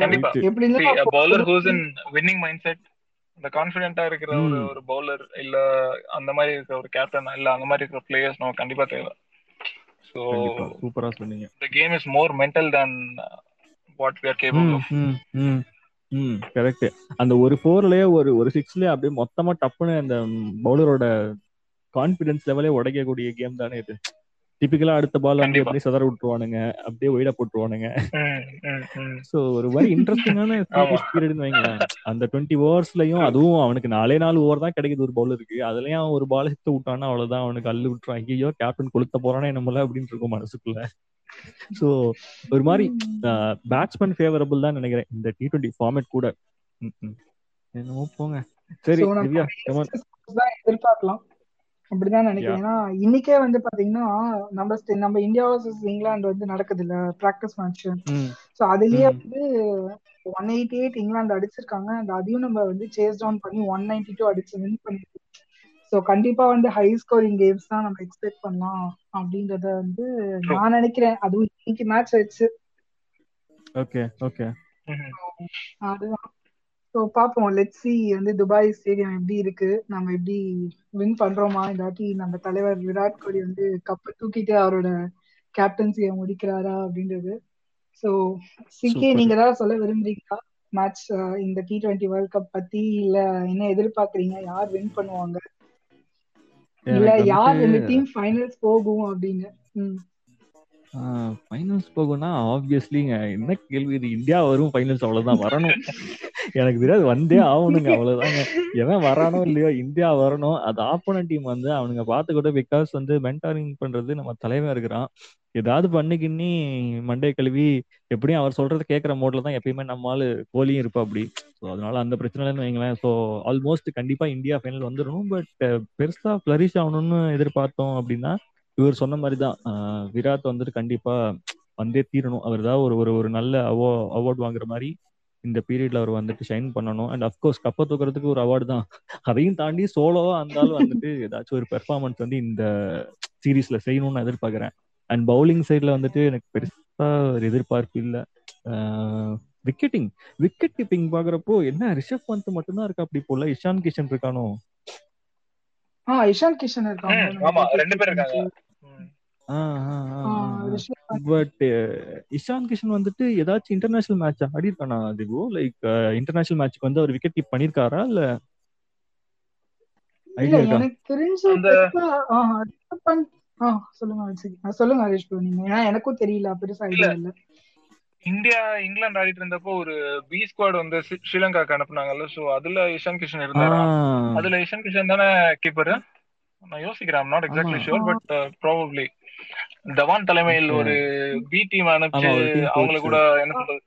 கண்டிப்பா a bowler who's in winning mindset, the confident-ஆ இருக்கிற ஒரு bowler இல்ல அந்த மாதிரி இருக்கிற ஒரு கேப்டன் இல்ல அந்த மாதிரி இருக்கிற players நமக்கு கண்டிப்பா தேவை. So சூப்பரா சொன்னீங்க. The game is more mental than what we are capable of. Correct. அந்த ஒரு 4லயே ஒரு 6லயே அப்படியே மொத்தமா டப்புன்னு அந்த பவுலரோட கான்ஃபிடன்ஸ் லெவலே உடைக்க கூடிய கேம் தானே இது. டிபிக்கலா அடுத்த பால் அப்படியே அப்படியே சதற விட்டுருவானுங்க, அப்படியே ஒயிடா போட்டுருவானுங்க. ஸோ ஒரு மாதிரி இன்ட்ரெஸ்டிங்கான பீரியட்னு வைங்களேன். அந்த 20 overs அதுவும் அவனுக்கு 4 ஓவர் தான் கிடைக்குது ஒரு பவுலருக்கு, அதுலயும் ஒரு பால் சித்து விட்டானா அவ்வளவுதான், அவனுக்கு அள்ளு விட்டுறான். ஐயோ கேப்டன் கொளுத்த போறானா என்னமோல அப்படின்னு இருக்கும் மனசுக்குள்ள. ஸோ ஒரு மாதிரி பேட்ஸ்மேன் ஃபேவரபிள் தான் நினைக்கிறேன் இந்த T20 ஃபார்மேட் கூட. என்னமோ போங்க சரி திவ்யா எதிர்பார்க்கலாம் அப்படிதான் நினைக்கிறேன். ஏன்னா இன்னைக்கே வந்து பாத்தீங்கன்னா நம்ம இந்தியா வர்சஸ் இங்கிலாந்து வந்து நடக்குது இல்ல பிராக்டிஸ் மேட்ச். சோ அதுலயே வந்து 188 இங்கிலாந்து அடிச்சிருக்காங்க, அந்த அதையும் நம்ம வந்து சேஸ் டவுன் பண்ணி 192 அடிச்சு வின் பண்ணிருக்கோம். சோ கண்டிப்பா வந்து ஹை ஸ்கோரிங் கேம்ஸ் தான் நம்ம எக்ஸ்பெக்ட் பண்ணலாம் அப்படிங்கறத வந்து நான் நினைக்கிறேன். அதுவும் இன்னைக்கு மேட்ச் ஆயிடுச்சு. ஓகே ஓகே அதுதான். ஸோ பார்ப்போம், லெட்ஸ் சீ வந்து துபாய் ஸ்டேடியம் எப்படி இருக்கு, நம்ம எப்படி வின் பண்றோமா. இதாட்டி நம்ம தலைவர் விராட் கோலி வந்து கப்பை தூக்கிட்டு அவரோட கேப்டன்சியை முடிக்கிறாரா அப்படின்றது. ஸோ சிக்கே நீங்க ஏதாவது சொல்ல விரும்புறீங்களா மேட்ச் இந்த T20 வேர்ல்ட் கப் பத்தி, இல்ல என்ன எதிர்பார்க்கறீங்க, யார் வின் பண்ணுவாங்க, இல்ல யார் இந்த டீம் ஃபைனல்ஸ் போகும் அப்படின்னு? ஃபைனல்ஸ் போகும்னா ஆப்வியஸ்லி என்ன கேள்வி இது, இந்தியா வரும் ஃபைனல்ஸ் அவ்வளவுதான், வரணும். எனக்கு தெரியாது வந்தே ஆகணுங்க அவ்வளவுதாங்க. எவன் வரானோ இல்லையோ இந்தியா வரணும். அது ஆப்போனன்ட் டீம் வந்து அவனுங்க பாத்துக்கிட்டோ, பிகாஸ் வந்து மென்டாரிங் பண்றது நம்ம தலைவன் இருக்கிறான். ஏதாவது பண்ணிக்கின்னு மண்டே கழுவி எப்படியும் அவர் சொல்றதை கேட்கற மோட்ல தான் எப்பயுமே நம்மளால கோலியும் இருப்பா அப்படி. ஸோ அதனால அந்த பிரச்சனைலன்னு வைங்களேன். ஸோ ஆல்மோஸ்ட் கண்டிப்பா இந்தியா ஃபைனல் வந்துடணும். பட் பெருசா ஃபிளரிஷ் ஆகணும்னு எதிர்பார்த்தோம் அப்படின்னா இவர் சொன்ன மாதிரிதான் விராட் வந்துட்டு கண்டிப்பா வந்தே தீரணும். அவர் தான் ஒரு ஒரு நல்ல அவார்டு வாங்குற மாதிரி இந்த பீரியட்ல அவர் வந்துட்டு ஷைன் பண்ணணும். அண்ட் அஃப்கோர்ஸ் கப்பை தூக்குறதுக்கு ஒரு அவார்டு தான், அதையும் தாண்டி சோலோவா இருந்தாலும் வந்துட்டு ஏதாச்சும் ஒரு பெர்ஃபார்மன்ஸ் வந்து இந்த சீரீஸ்ல செய்யணும்னு எதிர்பார்க்கிறேன். அண்ட் பவுலிங் சைட்ல வந்துட்டு எனக்கு பெருசா ஒரு எதிர்பார்ப்பு இல்லை. விக்கெட்டிங் விக்கெட் கீப்பிங் பாக்குறப்போ என்ன ரிஷப் பந்த் மட்டும்தான் இருக்கா அப்படி போல, இஷான் கிஷன் இருக்கானோ? இஷான் கிஷன் இருக்காங்க. பட் இஷான் கிஷன் வந்துட்டு ஏதாச்சும் இன்டர்நேஷனல் மேட்ச் ஆடி இருக்கானா திபு? லைக் இன்டர்நேஷனல் மேட்சுக்கு வந்து அவர் விக்கெட் கீப் பண்ணிருக்காரா இல்ல ஐடியா இருக்கா? எனக்கு தெரிஞ்சு சொல்லுங்க சொல்லுங்க ஹரிஷ் நீங்க, ஏன்னா எனக்கும் தெரியல பெருசா ஐடியா இல்ல. இந்தியா இங்கிலாந்து ஆடிட்டு இருந்தப்போ ஒரு பி ஸ்குவாட் வந்து ஸ்ரீலங்காக்கு அனுப்புனாங்கல்ல, சோ அதுல இஷான் கிஷன் இருந்தாரு. அதுல இஷான் கிஷன் தானே கீப்பர் நான் யோசிக்கிறேன், not exactly sure but probably Dhawan தலைமையில் ஒரு பி டீம் அனுப்பிச்சு அவங்களை கூட என்ன சொல்றது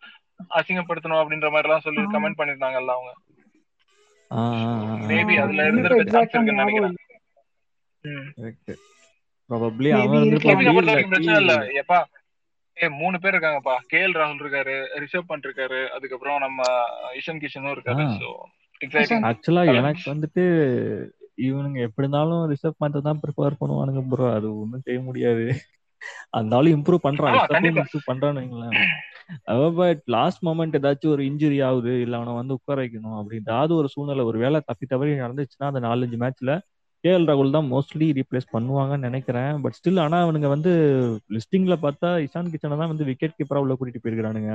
அசிங்கப்படுத்தணும் அப்படின்ற மாதிரி எல்லாம் சொல்லி கமெண்ட் பண்ணிருந்தாங்கல்ல அவங்க, மேபி அதுல இருந்துருக்குன்னு நினைக்கிறேன். ப்ராபப்லி அவங்களுக்கு பிரச்சனை இல்ல, எப்பா 3 பேர் இருக்காங்கப்பா, KL ராகுல் இருக்காரு, ரிஷப் பண்ட் இருக்காரு, அதுக்கப்புறம் நம்ம இஷான் கிஷனும் இருக்காரு. So exciting. ஆக்சுவலா எனக்கு வந்துட்டு இவனுங்க எப்படி இருந்தாலும் ரிஷப் பண்ட் தான் ப்ரிஃபர் பண்ணுவானுங்க ப்ரோ, அது ஒண்ணும் செய்ய முடியாது. அதனாலும் இம்ப்ரூவ் பண்றான், இம்ப்ரூவ் பண்றானுங்களா. பட் லாஸ்ட் மொமெண்ட் ஏதாச்சும் ஒரு இன்ஜுரி ஆகுது இல்ல அவனை வந்து உட்கார வைக்கணும் அப்படி ஏதாவது ஒரு சூழ்நிலை ஒரு வேலை தப்பி தவறி நடந்துச்சுன்னா அந்த 4-5 மேட்ச்ல KL ராகுல் தான் மோஸ்ட்லி ரீப்ளேஸ் பண்ணுவாங்கன்னு நினைக்கிறேன். பட் ஸ்டில் ஆனா அவனுங்க வந்து லிஸ்டிங்ல பார்த்தா இஷான் கிஷனை தான் வந்து விக்கெட் கீப்பரா உள்ள கூட்டிட்டு போயிருக்கிறானுங்க.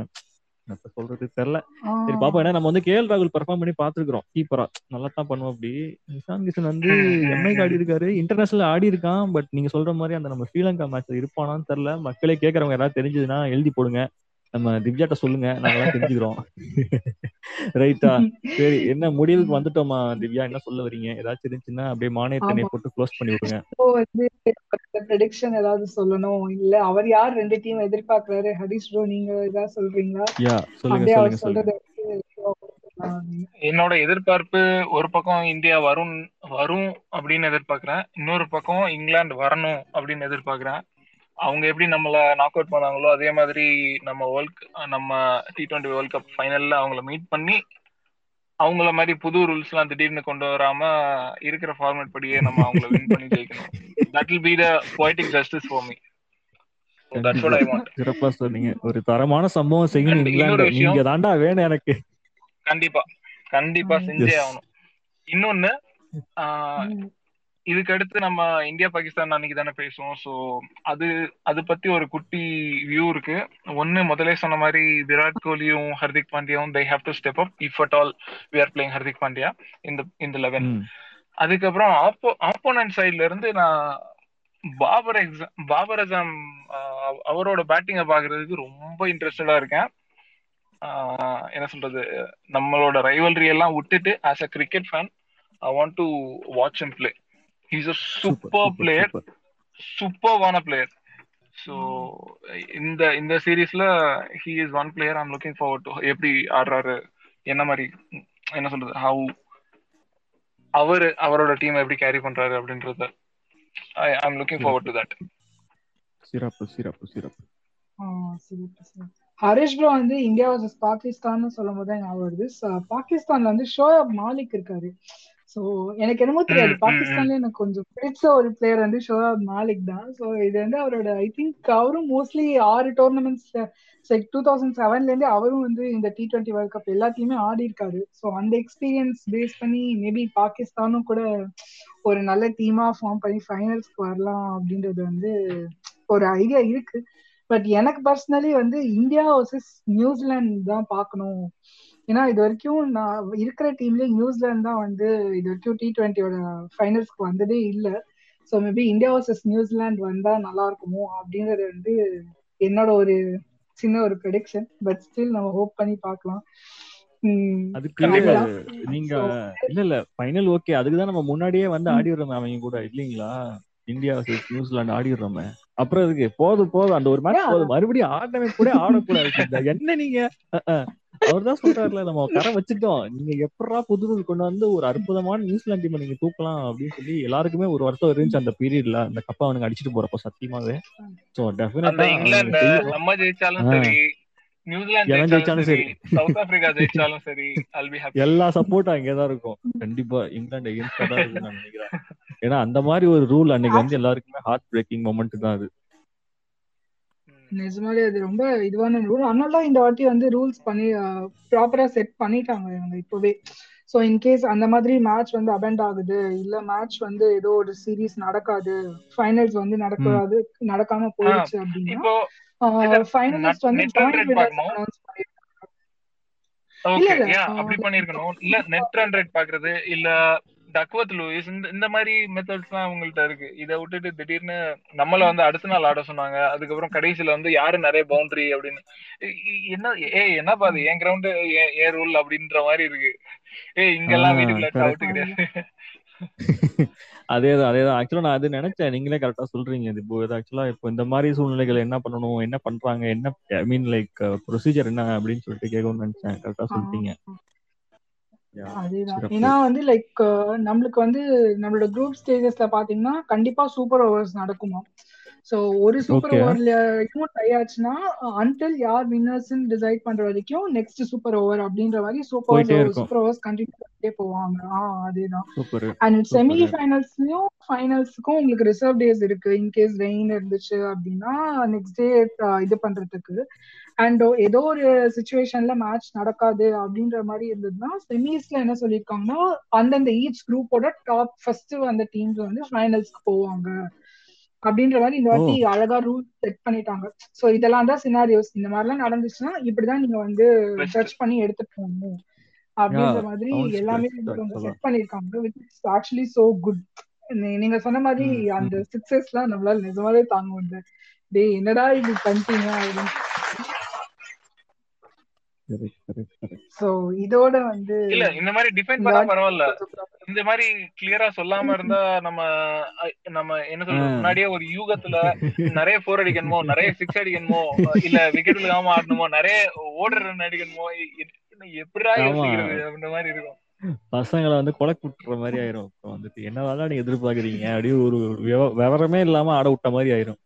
என்ன சொல்றது தெரியல. சரி பாப்பா, ஏன்னா நம்ம வந்து கேஎல் ராகுல் பெர்ஃபார்ம் பண்ணி பாத்துருக்கோம் கீப்பரா, நல்லா தான் பண்ணுவோம். அப்படி இஷான் கிஷன் வந்து எம்ஐக்கு ஆடி இருக்காரு, இன்டர்நேஷனல் ஆடி இருக்கான். பட் நீங்க சொல்ற மாதிரி அந்த நம்ம ஸ்ரீலங்கா மேட்ச் இருப்பானான்னு தெரியல. மக்களே கேட்கறவங்க யாராவது தெரிஞ்சதுன்னா எழுதி போடுங்க, நம்ம திவ்யாட்ட சொல்லுங்க, நாங்களாம் தெரிஞ்சுக்கிறோம். ரைட்டா, சரி என்ன முடிவுக்கு வந்துட்டோமா திவ்யா, என்ன சொல்ல வரீங்க? ஏதாச்சும் இருந்துச்சுன்னா அப்படியே மானியத்தை போட்டு க்ளோஸ் பண்ணி விடுங்க. ப்ரெடிக்ஷன் ஏதாவது சொல்லணும் இல்ல? அவர் யார் ரெண்டு டீம் எதிர்பார்க்கறாரு? ஹரிஷ் ப்ரோ நீங்க ஏதாவது சொல்றீங்களா? யா சொல்லுங்க சொல்லுங்க. என்னோட எதிர்பார்ப்பு ஒரு பக்கம் இந்தியா வரும் அப்படின்னு எதிர்பார்க்கிறேன், இன்னொரு பக்கம் இங்கிலாந்து வரணும் அப்படின்னு எதிர்பார்க்கிறேன். அவங்க எப்படி நம்மளை நாக் அவுட் பண்ணாங்களோ அதே மாதிரி நம்ம T20 வேர்ல்ட் கப் ஃபைனல்ல அவங்கள மீட் பண்ணி அவங்கள மாதிரி புது ரூல்ஸ் எல்லாம் திடீர்னு கொண்டு வராம இருக்கிற ஃபார்மேட் படியே நம்ம அவங்கள வின் பண்ணி ஜெயிக்கணும். That will be the poetic justice for me. That's what I want. சிறப்பா சொன்னீங்க. ஒரு தரமான சம்பவம் செய்யணும் இங்கிலாந்து, நீங்க தாண்டா வேணும் எனக்கு. கண்டிப்பா கண்டிப்பா செஞ்சே ஆகணும். இன்னொன்னு, இதுக்கு அடுத்து நம்ம இந்தியா பாகிஸ்தான் அன்னைக்கு தானே பேசுவோம். ஸோ அது பத்தி ஒரு குட்டி வியூ இருக்கு. ஒன்னு, முதலே சொன்ன மாதிரி விராட் கோலியும் Hardik பாண்டியாவும் they have to step up if at all we are playing Hardik Pandya in the 11. அதுக்கப்புறம் ஆப்போனன்ட் சைட்ல இருந்து நான் பாபர் அசாம் அவரோட பேட்டிங்கை பாக்குறதுக்கு ரொம்ப இன்ட்ரெஸ்டடா இருக்கேன். என்ன சொல்றது, நம்மளோட ரைவல்ரி எல்லாம் விட்டுட்டு as a cricket fan I want to watch him play. He's a super player, superb player. So in the series la he is one player I'm looking forward to. எப்படி ஆடுறாரு, என்ன மாதிரி, என்ன சொல்றது, how அவரோட team எப்படி carry பண்றாரு அப்படின்றத I'm looking forward to that. சிறப்பு ஹரிஷ் ப்ரோ வந்து இந்தியா வர்சஸ் பாகிஸ்தான் சொல்லும்போது தான் ஞாபகம் வருது. பாகிஸ்தான்ல வந்து ஷோயப் மாலிக் இருக்காரு. ஸோ எனக்கு என்னமோ தெரியாது, பாகிஸ்தான்ல எனக்கு கொஞ்சம் பிடிச்ச ஒரு பிளேயர் வந்து ஷோயப் மாலிக் தான். ஸோ இது வந்து அவரோட ஐ திங்க் அவரும் மோஸ்ட்லி 6 டோர்னமெண்ட்ஸ் லைக் 2007 அவரும் வந்து இந்த T20 வேர்ல்ட் கப் எல்லாத்தையுமே ஆடி இருக்காரு. ஸோ அந்த எக்ஸ்பீரியன்ஸ் பேஸ் பண்ணி மேபி பாகிஸ்தானும் கூட ஒரு நல்ல டீமா ஃபார்ம் பண்ணி ஃபைனல்ஸ்க்கு வரலாம் அப்படின்றது வந்து ஒரு ஐடியா இருக்கு. பட் எனக்கு பர்சனலி வந்து இந்தியா வர்சஸ் நியூசிலாந்து தான் பார்க்கணும். ஏன்னா இது வரைக்கும் நான் இருக்கிற டீம்லயே நியூசிலாந்து தான் வந்து இது வரைக்கும் T20 ஃபைனல்ஸ்க்கு வந்ததே இல்லை. So maybe India versus New Zealand வந்தா நல்லா இருக்குமோ அப்படிங்கறது வந்து என்னோட ஒரு சின்ன ஒரு ப்ரெடிக்ஷன். பட் ஸ்டில் நம்ம ஹோப் பண்ணி பார்க்கலாம். அதுக்கு நீங்க இல்ல ஃபைனல் ஓகே, அதுக்குதான் நம்ம முன்னாடியே வந்து ஆடிடுறோம் அவங்க கூட இல்லீங்களா? இந்தியா வர்சஸ் நியூசிலாந்து ஆடிடுறோமே, அப்புறம் அதுக்கு போதும் அந்த ஒரு மேட்ச் போதும், மறுபடியும் ஆடவே கூட ஆடக்கூடாது. என்ன நீங்க அவர்தான் சொல்றாருல, நம்ம கரை வச்சுட்டோம், நீங்க எப்படா புது கொண்டு வந்து ஒரு அற்புதமான நியூசிலாந்து டீம் நீங்க தூக்கலாம் அப்படின்னு சொல்லி எல்லாருக்குமே ஒரு வருஷம் இருந்துச்சு அந்த பீரியட்ல. அந்த கப்பா அவனுக்கு அடிச்சுட்டு போறப்போ சத்தியமாவே எல்லா சப்போர்ட்டும் அங்கேதான் இருக்கும். கண்டிப்பா இங்கிலாந்து எகென்ஸ்டா தான் இருக்குன்னு நான் நினைக்கிறேன். ஏன்னா அந்த மாதிரி ஒரு ரூல் அன்னைக்கு வந்து எல்லாருக்குமே ஹார்ட் பிரேக்கிங் மொமெண்ட் தான் அது. நிஜமாலே அது ரொம்ப இதுவான ரூல். அதனால தான் இந்த வாட்டி வந்து ரூல்ஸ் பண்ணி ப்ராப்பரா செட் பண்ணிட்டாங்க இவங்க இப்பவே. ஸோ இன்கேஸ் அந்த மாதிரி மேட்ச் வந்து அபெண்ட் ஆகுது இல்ல மேட்ச் வந்து ஏதோ ஒரு சீரீஸ் நடக்காது, ஃபைனல்ஸ் வந்து நடக்காம போயிடுச்சு அப்படின்னா ஃபைனலிஸ்ட் வந்து இல்ல நெட் ரன் ரேட் பாக்குறது இல்ல டக்வத் லூயிஸ் இந்த மாதிரி மெத்தட்ஸ் எல்லாம் அவங்கள்ட்ட இருக்கு. இதை விட்டுட்டு திடீர்னு நம்மள வந்து அடுத்த நாள் ஆட சொன்னாங்க, அதுக்கப்புறம் கடைசியில வந்து யாரு நிறைய பவுண்டரி அப்படின்னு என்ன பாது என் கிரவுண்டு ஏ ரூல் அப்படின்ற மாதிரி இருக்கு. இங்கெல்லாம் வீட்டுக்குள்ள டவுட் கிடையாது. அதேதான் ஆக்சுவலா நான் அது நினைச்சேன். நீங்களே கரெக்டா சொல்றீங்க. ஆக்சுவலா இப்போ இந்த மாதிரி சூழ்நிலைகள் என்ன பண்ணணும், என்ன பண்றாங்க, என்ன ஐ மீன் லைக் ப்ரொசீஜர் என்ன அப்படின்னு சொல்லிட்டு கேட்கணும்னு நினைச்சேன். கரெக்டா சொல்லிட்டீங்க. அதேதான், ஏன்னா வந்து லைக் நம்மளுக்கு வந்து நம்மளோட குரூப் ஸ்டேஜஸ்ல பாத்தீங்கன்னா கண்டிப்பா சூப்பர் ஓவர்ஸ் நடக்குமா. சோ ஒரு சூப்பர் ஓவர்லயும் ட்ரை ஆச்சுன்னா அன்டில் யார் வின்னர்ஸ் டிசைட் பண்ற வரைக்கும் நெக்ஸ்ட் சூப்பர் ஓவர் அப்படின்ற மாதிரி சூப்பர் ஓவர்ஸ் கண்டினியூ பண்ணிட்டே போவாங்க. அதேதான். அண்ட் செமி ஃபைனல்ஸ்லயும் ஃபைனல்ஸ்க்கும் உங்களுக்கு ரிசர்வ் டேஸ் இருக்கு. இன்கேஸ் ரெயின் இருந்துச்சு அப்படின்னா நெக்ஸ்ட் டே இது பண்றதுக்கு. அண்ட் ஏதோ ஒரு சிச்சுவேஷன்ல மேட்ச் நடக்காது அப்படின்ற மாதிரி இருந்ததுன்னா செமிஸ்ல என்ன சொல்லியிருக்காங்கன்னா அந்தந்த ஈச் குரூப்போட டாப் ஃபர்ஸ்ட் அந்த டீம்ஸ் வந்து ஃபைனல்ஸ்க்கு போவாங்க அப்படின்ற மாதிரி இந்த வாட்டி அழகா ரூல் செட் பண்ணிட்டாங்க. சோ இதெல்லாம் தான் சினாரியோஸ், இந்த மாதிரி எல்லாம் நடந்துச்சுன்னா இப்படிதான் நீங்க வந்து சர்ச் பண்ணி எடுத்துட்டு போகணும் அப்படின்ற மாதிரி எல்லாமே செட் பண்ணிருக்காங்க, which is actually so good. நீங்க சொன்ன மாதிரி அந்த சிக்ஸஸ் எல்லாம் நம்மளால நிஜமாவே தாங்க முடியல. டேய் என்னடா இது பண்ணிட்டீங்க அப்படின்னு. சோ இதோட வந்து இல்ல இந்த மாதிரி டிஃபைன் பண்ணா பரவாயில்ல, இந்த மாதிரி கிளியரா சொல்லாம இருந்தா நம்ம நம்ம என்ன சொல்றோம், முன்னாடியே ஒரு யூகத்துல நிறைய போர் அடிக்கணுமோ, நிறைய சிக்ஸ் அடிக்கணுமோ, இல்ல விக்கெட் இல்லாம ஆடணுமோ, நிறைய ஓடுற ரன் அடிக்கணுமோ, எப்படா யோசிக்கிறது அப்படின்ற மாதிரி இருக்கும். பசங்களை வந்து கொலை விட்டுற மாதிரி ஆயிரும். வந்துட்டு என்னதான் நீங்க எதிர்பார்க்கறீங்க அப்படியே ஒரு விவரமே இல்லாம ஆட விட்ட மாதிரி ஆயிரும்.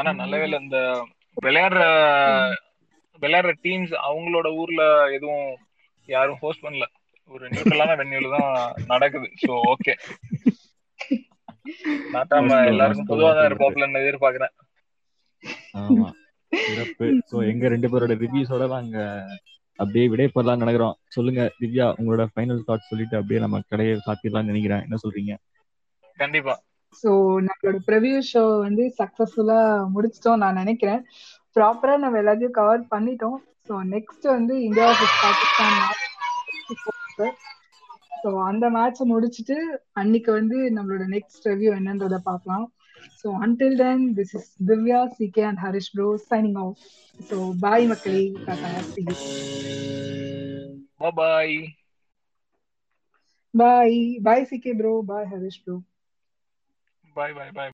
ஆனா நல்லவே இல்ல, இந்த விளையாடுற டீம்ஸ் அவங்களோட ஊர்ல எதுவும் யாரும் ஹோஸ்ட் பண்ணல, ஒரு நியூட்ரலான வென்யூல தான் நடக்குது. சோ ஓகே, நாடாம எல்லாரும் பொதுவா தான் இருப்பாங்கன்னு எதிர்பார்க்கிறேன். ஆமா சிறப்பு. சோ எங்க ரெண்டு பேரோட ரிவ்யூஸோட நாங்க அப்படியே விடைபெறலாம் நினைக்கிறோம். சொல்லுங்க திவ்யா, உங்களோட ஃபைனல் தாட் சொல்லிட்டு அப்படியே நம்ம கடையை சாத்திடலாம்னு நினைக்கிறேன். என்ன சொல்றீங்க? கண்டிப்பா. சோ நம்மளோட ப்ரிவ்யூ ஷோ வந்து சக்சஸ்ஃபுல்லா முடிச்சிட்டோம் நான் நினைக்கிறேன். ப்ராப்பரா நம்ம எல்லாத்தையும் கவர் பண்ணிட்டோம். ஸோ நெக்ஸ்ட் வந்து இந்தியா பாகிஸ்தான் மேட்ச். ஸோ அந்த மேட்சை முடிச்சுட்டு அன்னைக்கு வந்து நம்மளோட நெக்ஸ்ட் ரிவ்யூ என்னன்றத பார்க்கலாம். So until then this is Divya, CK and Harish bro signing off. So bye மக்களே, bye bye bye CK bro, bye Harish bro, bye bye பாய்.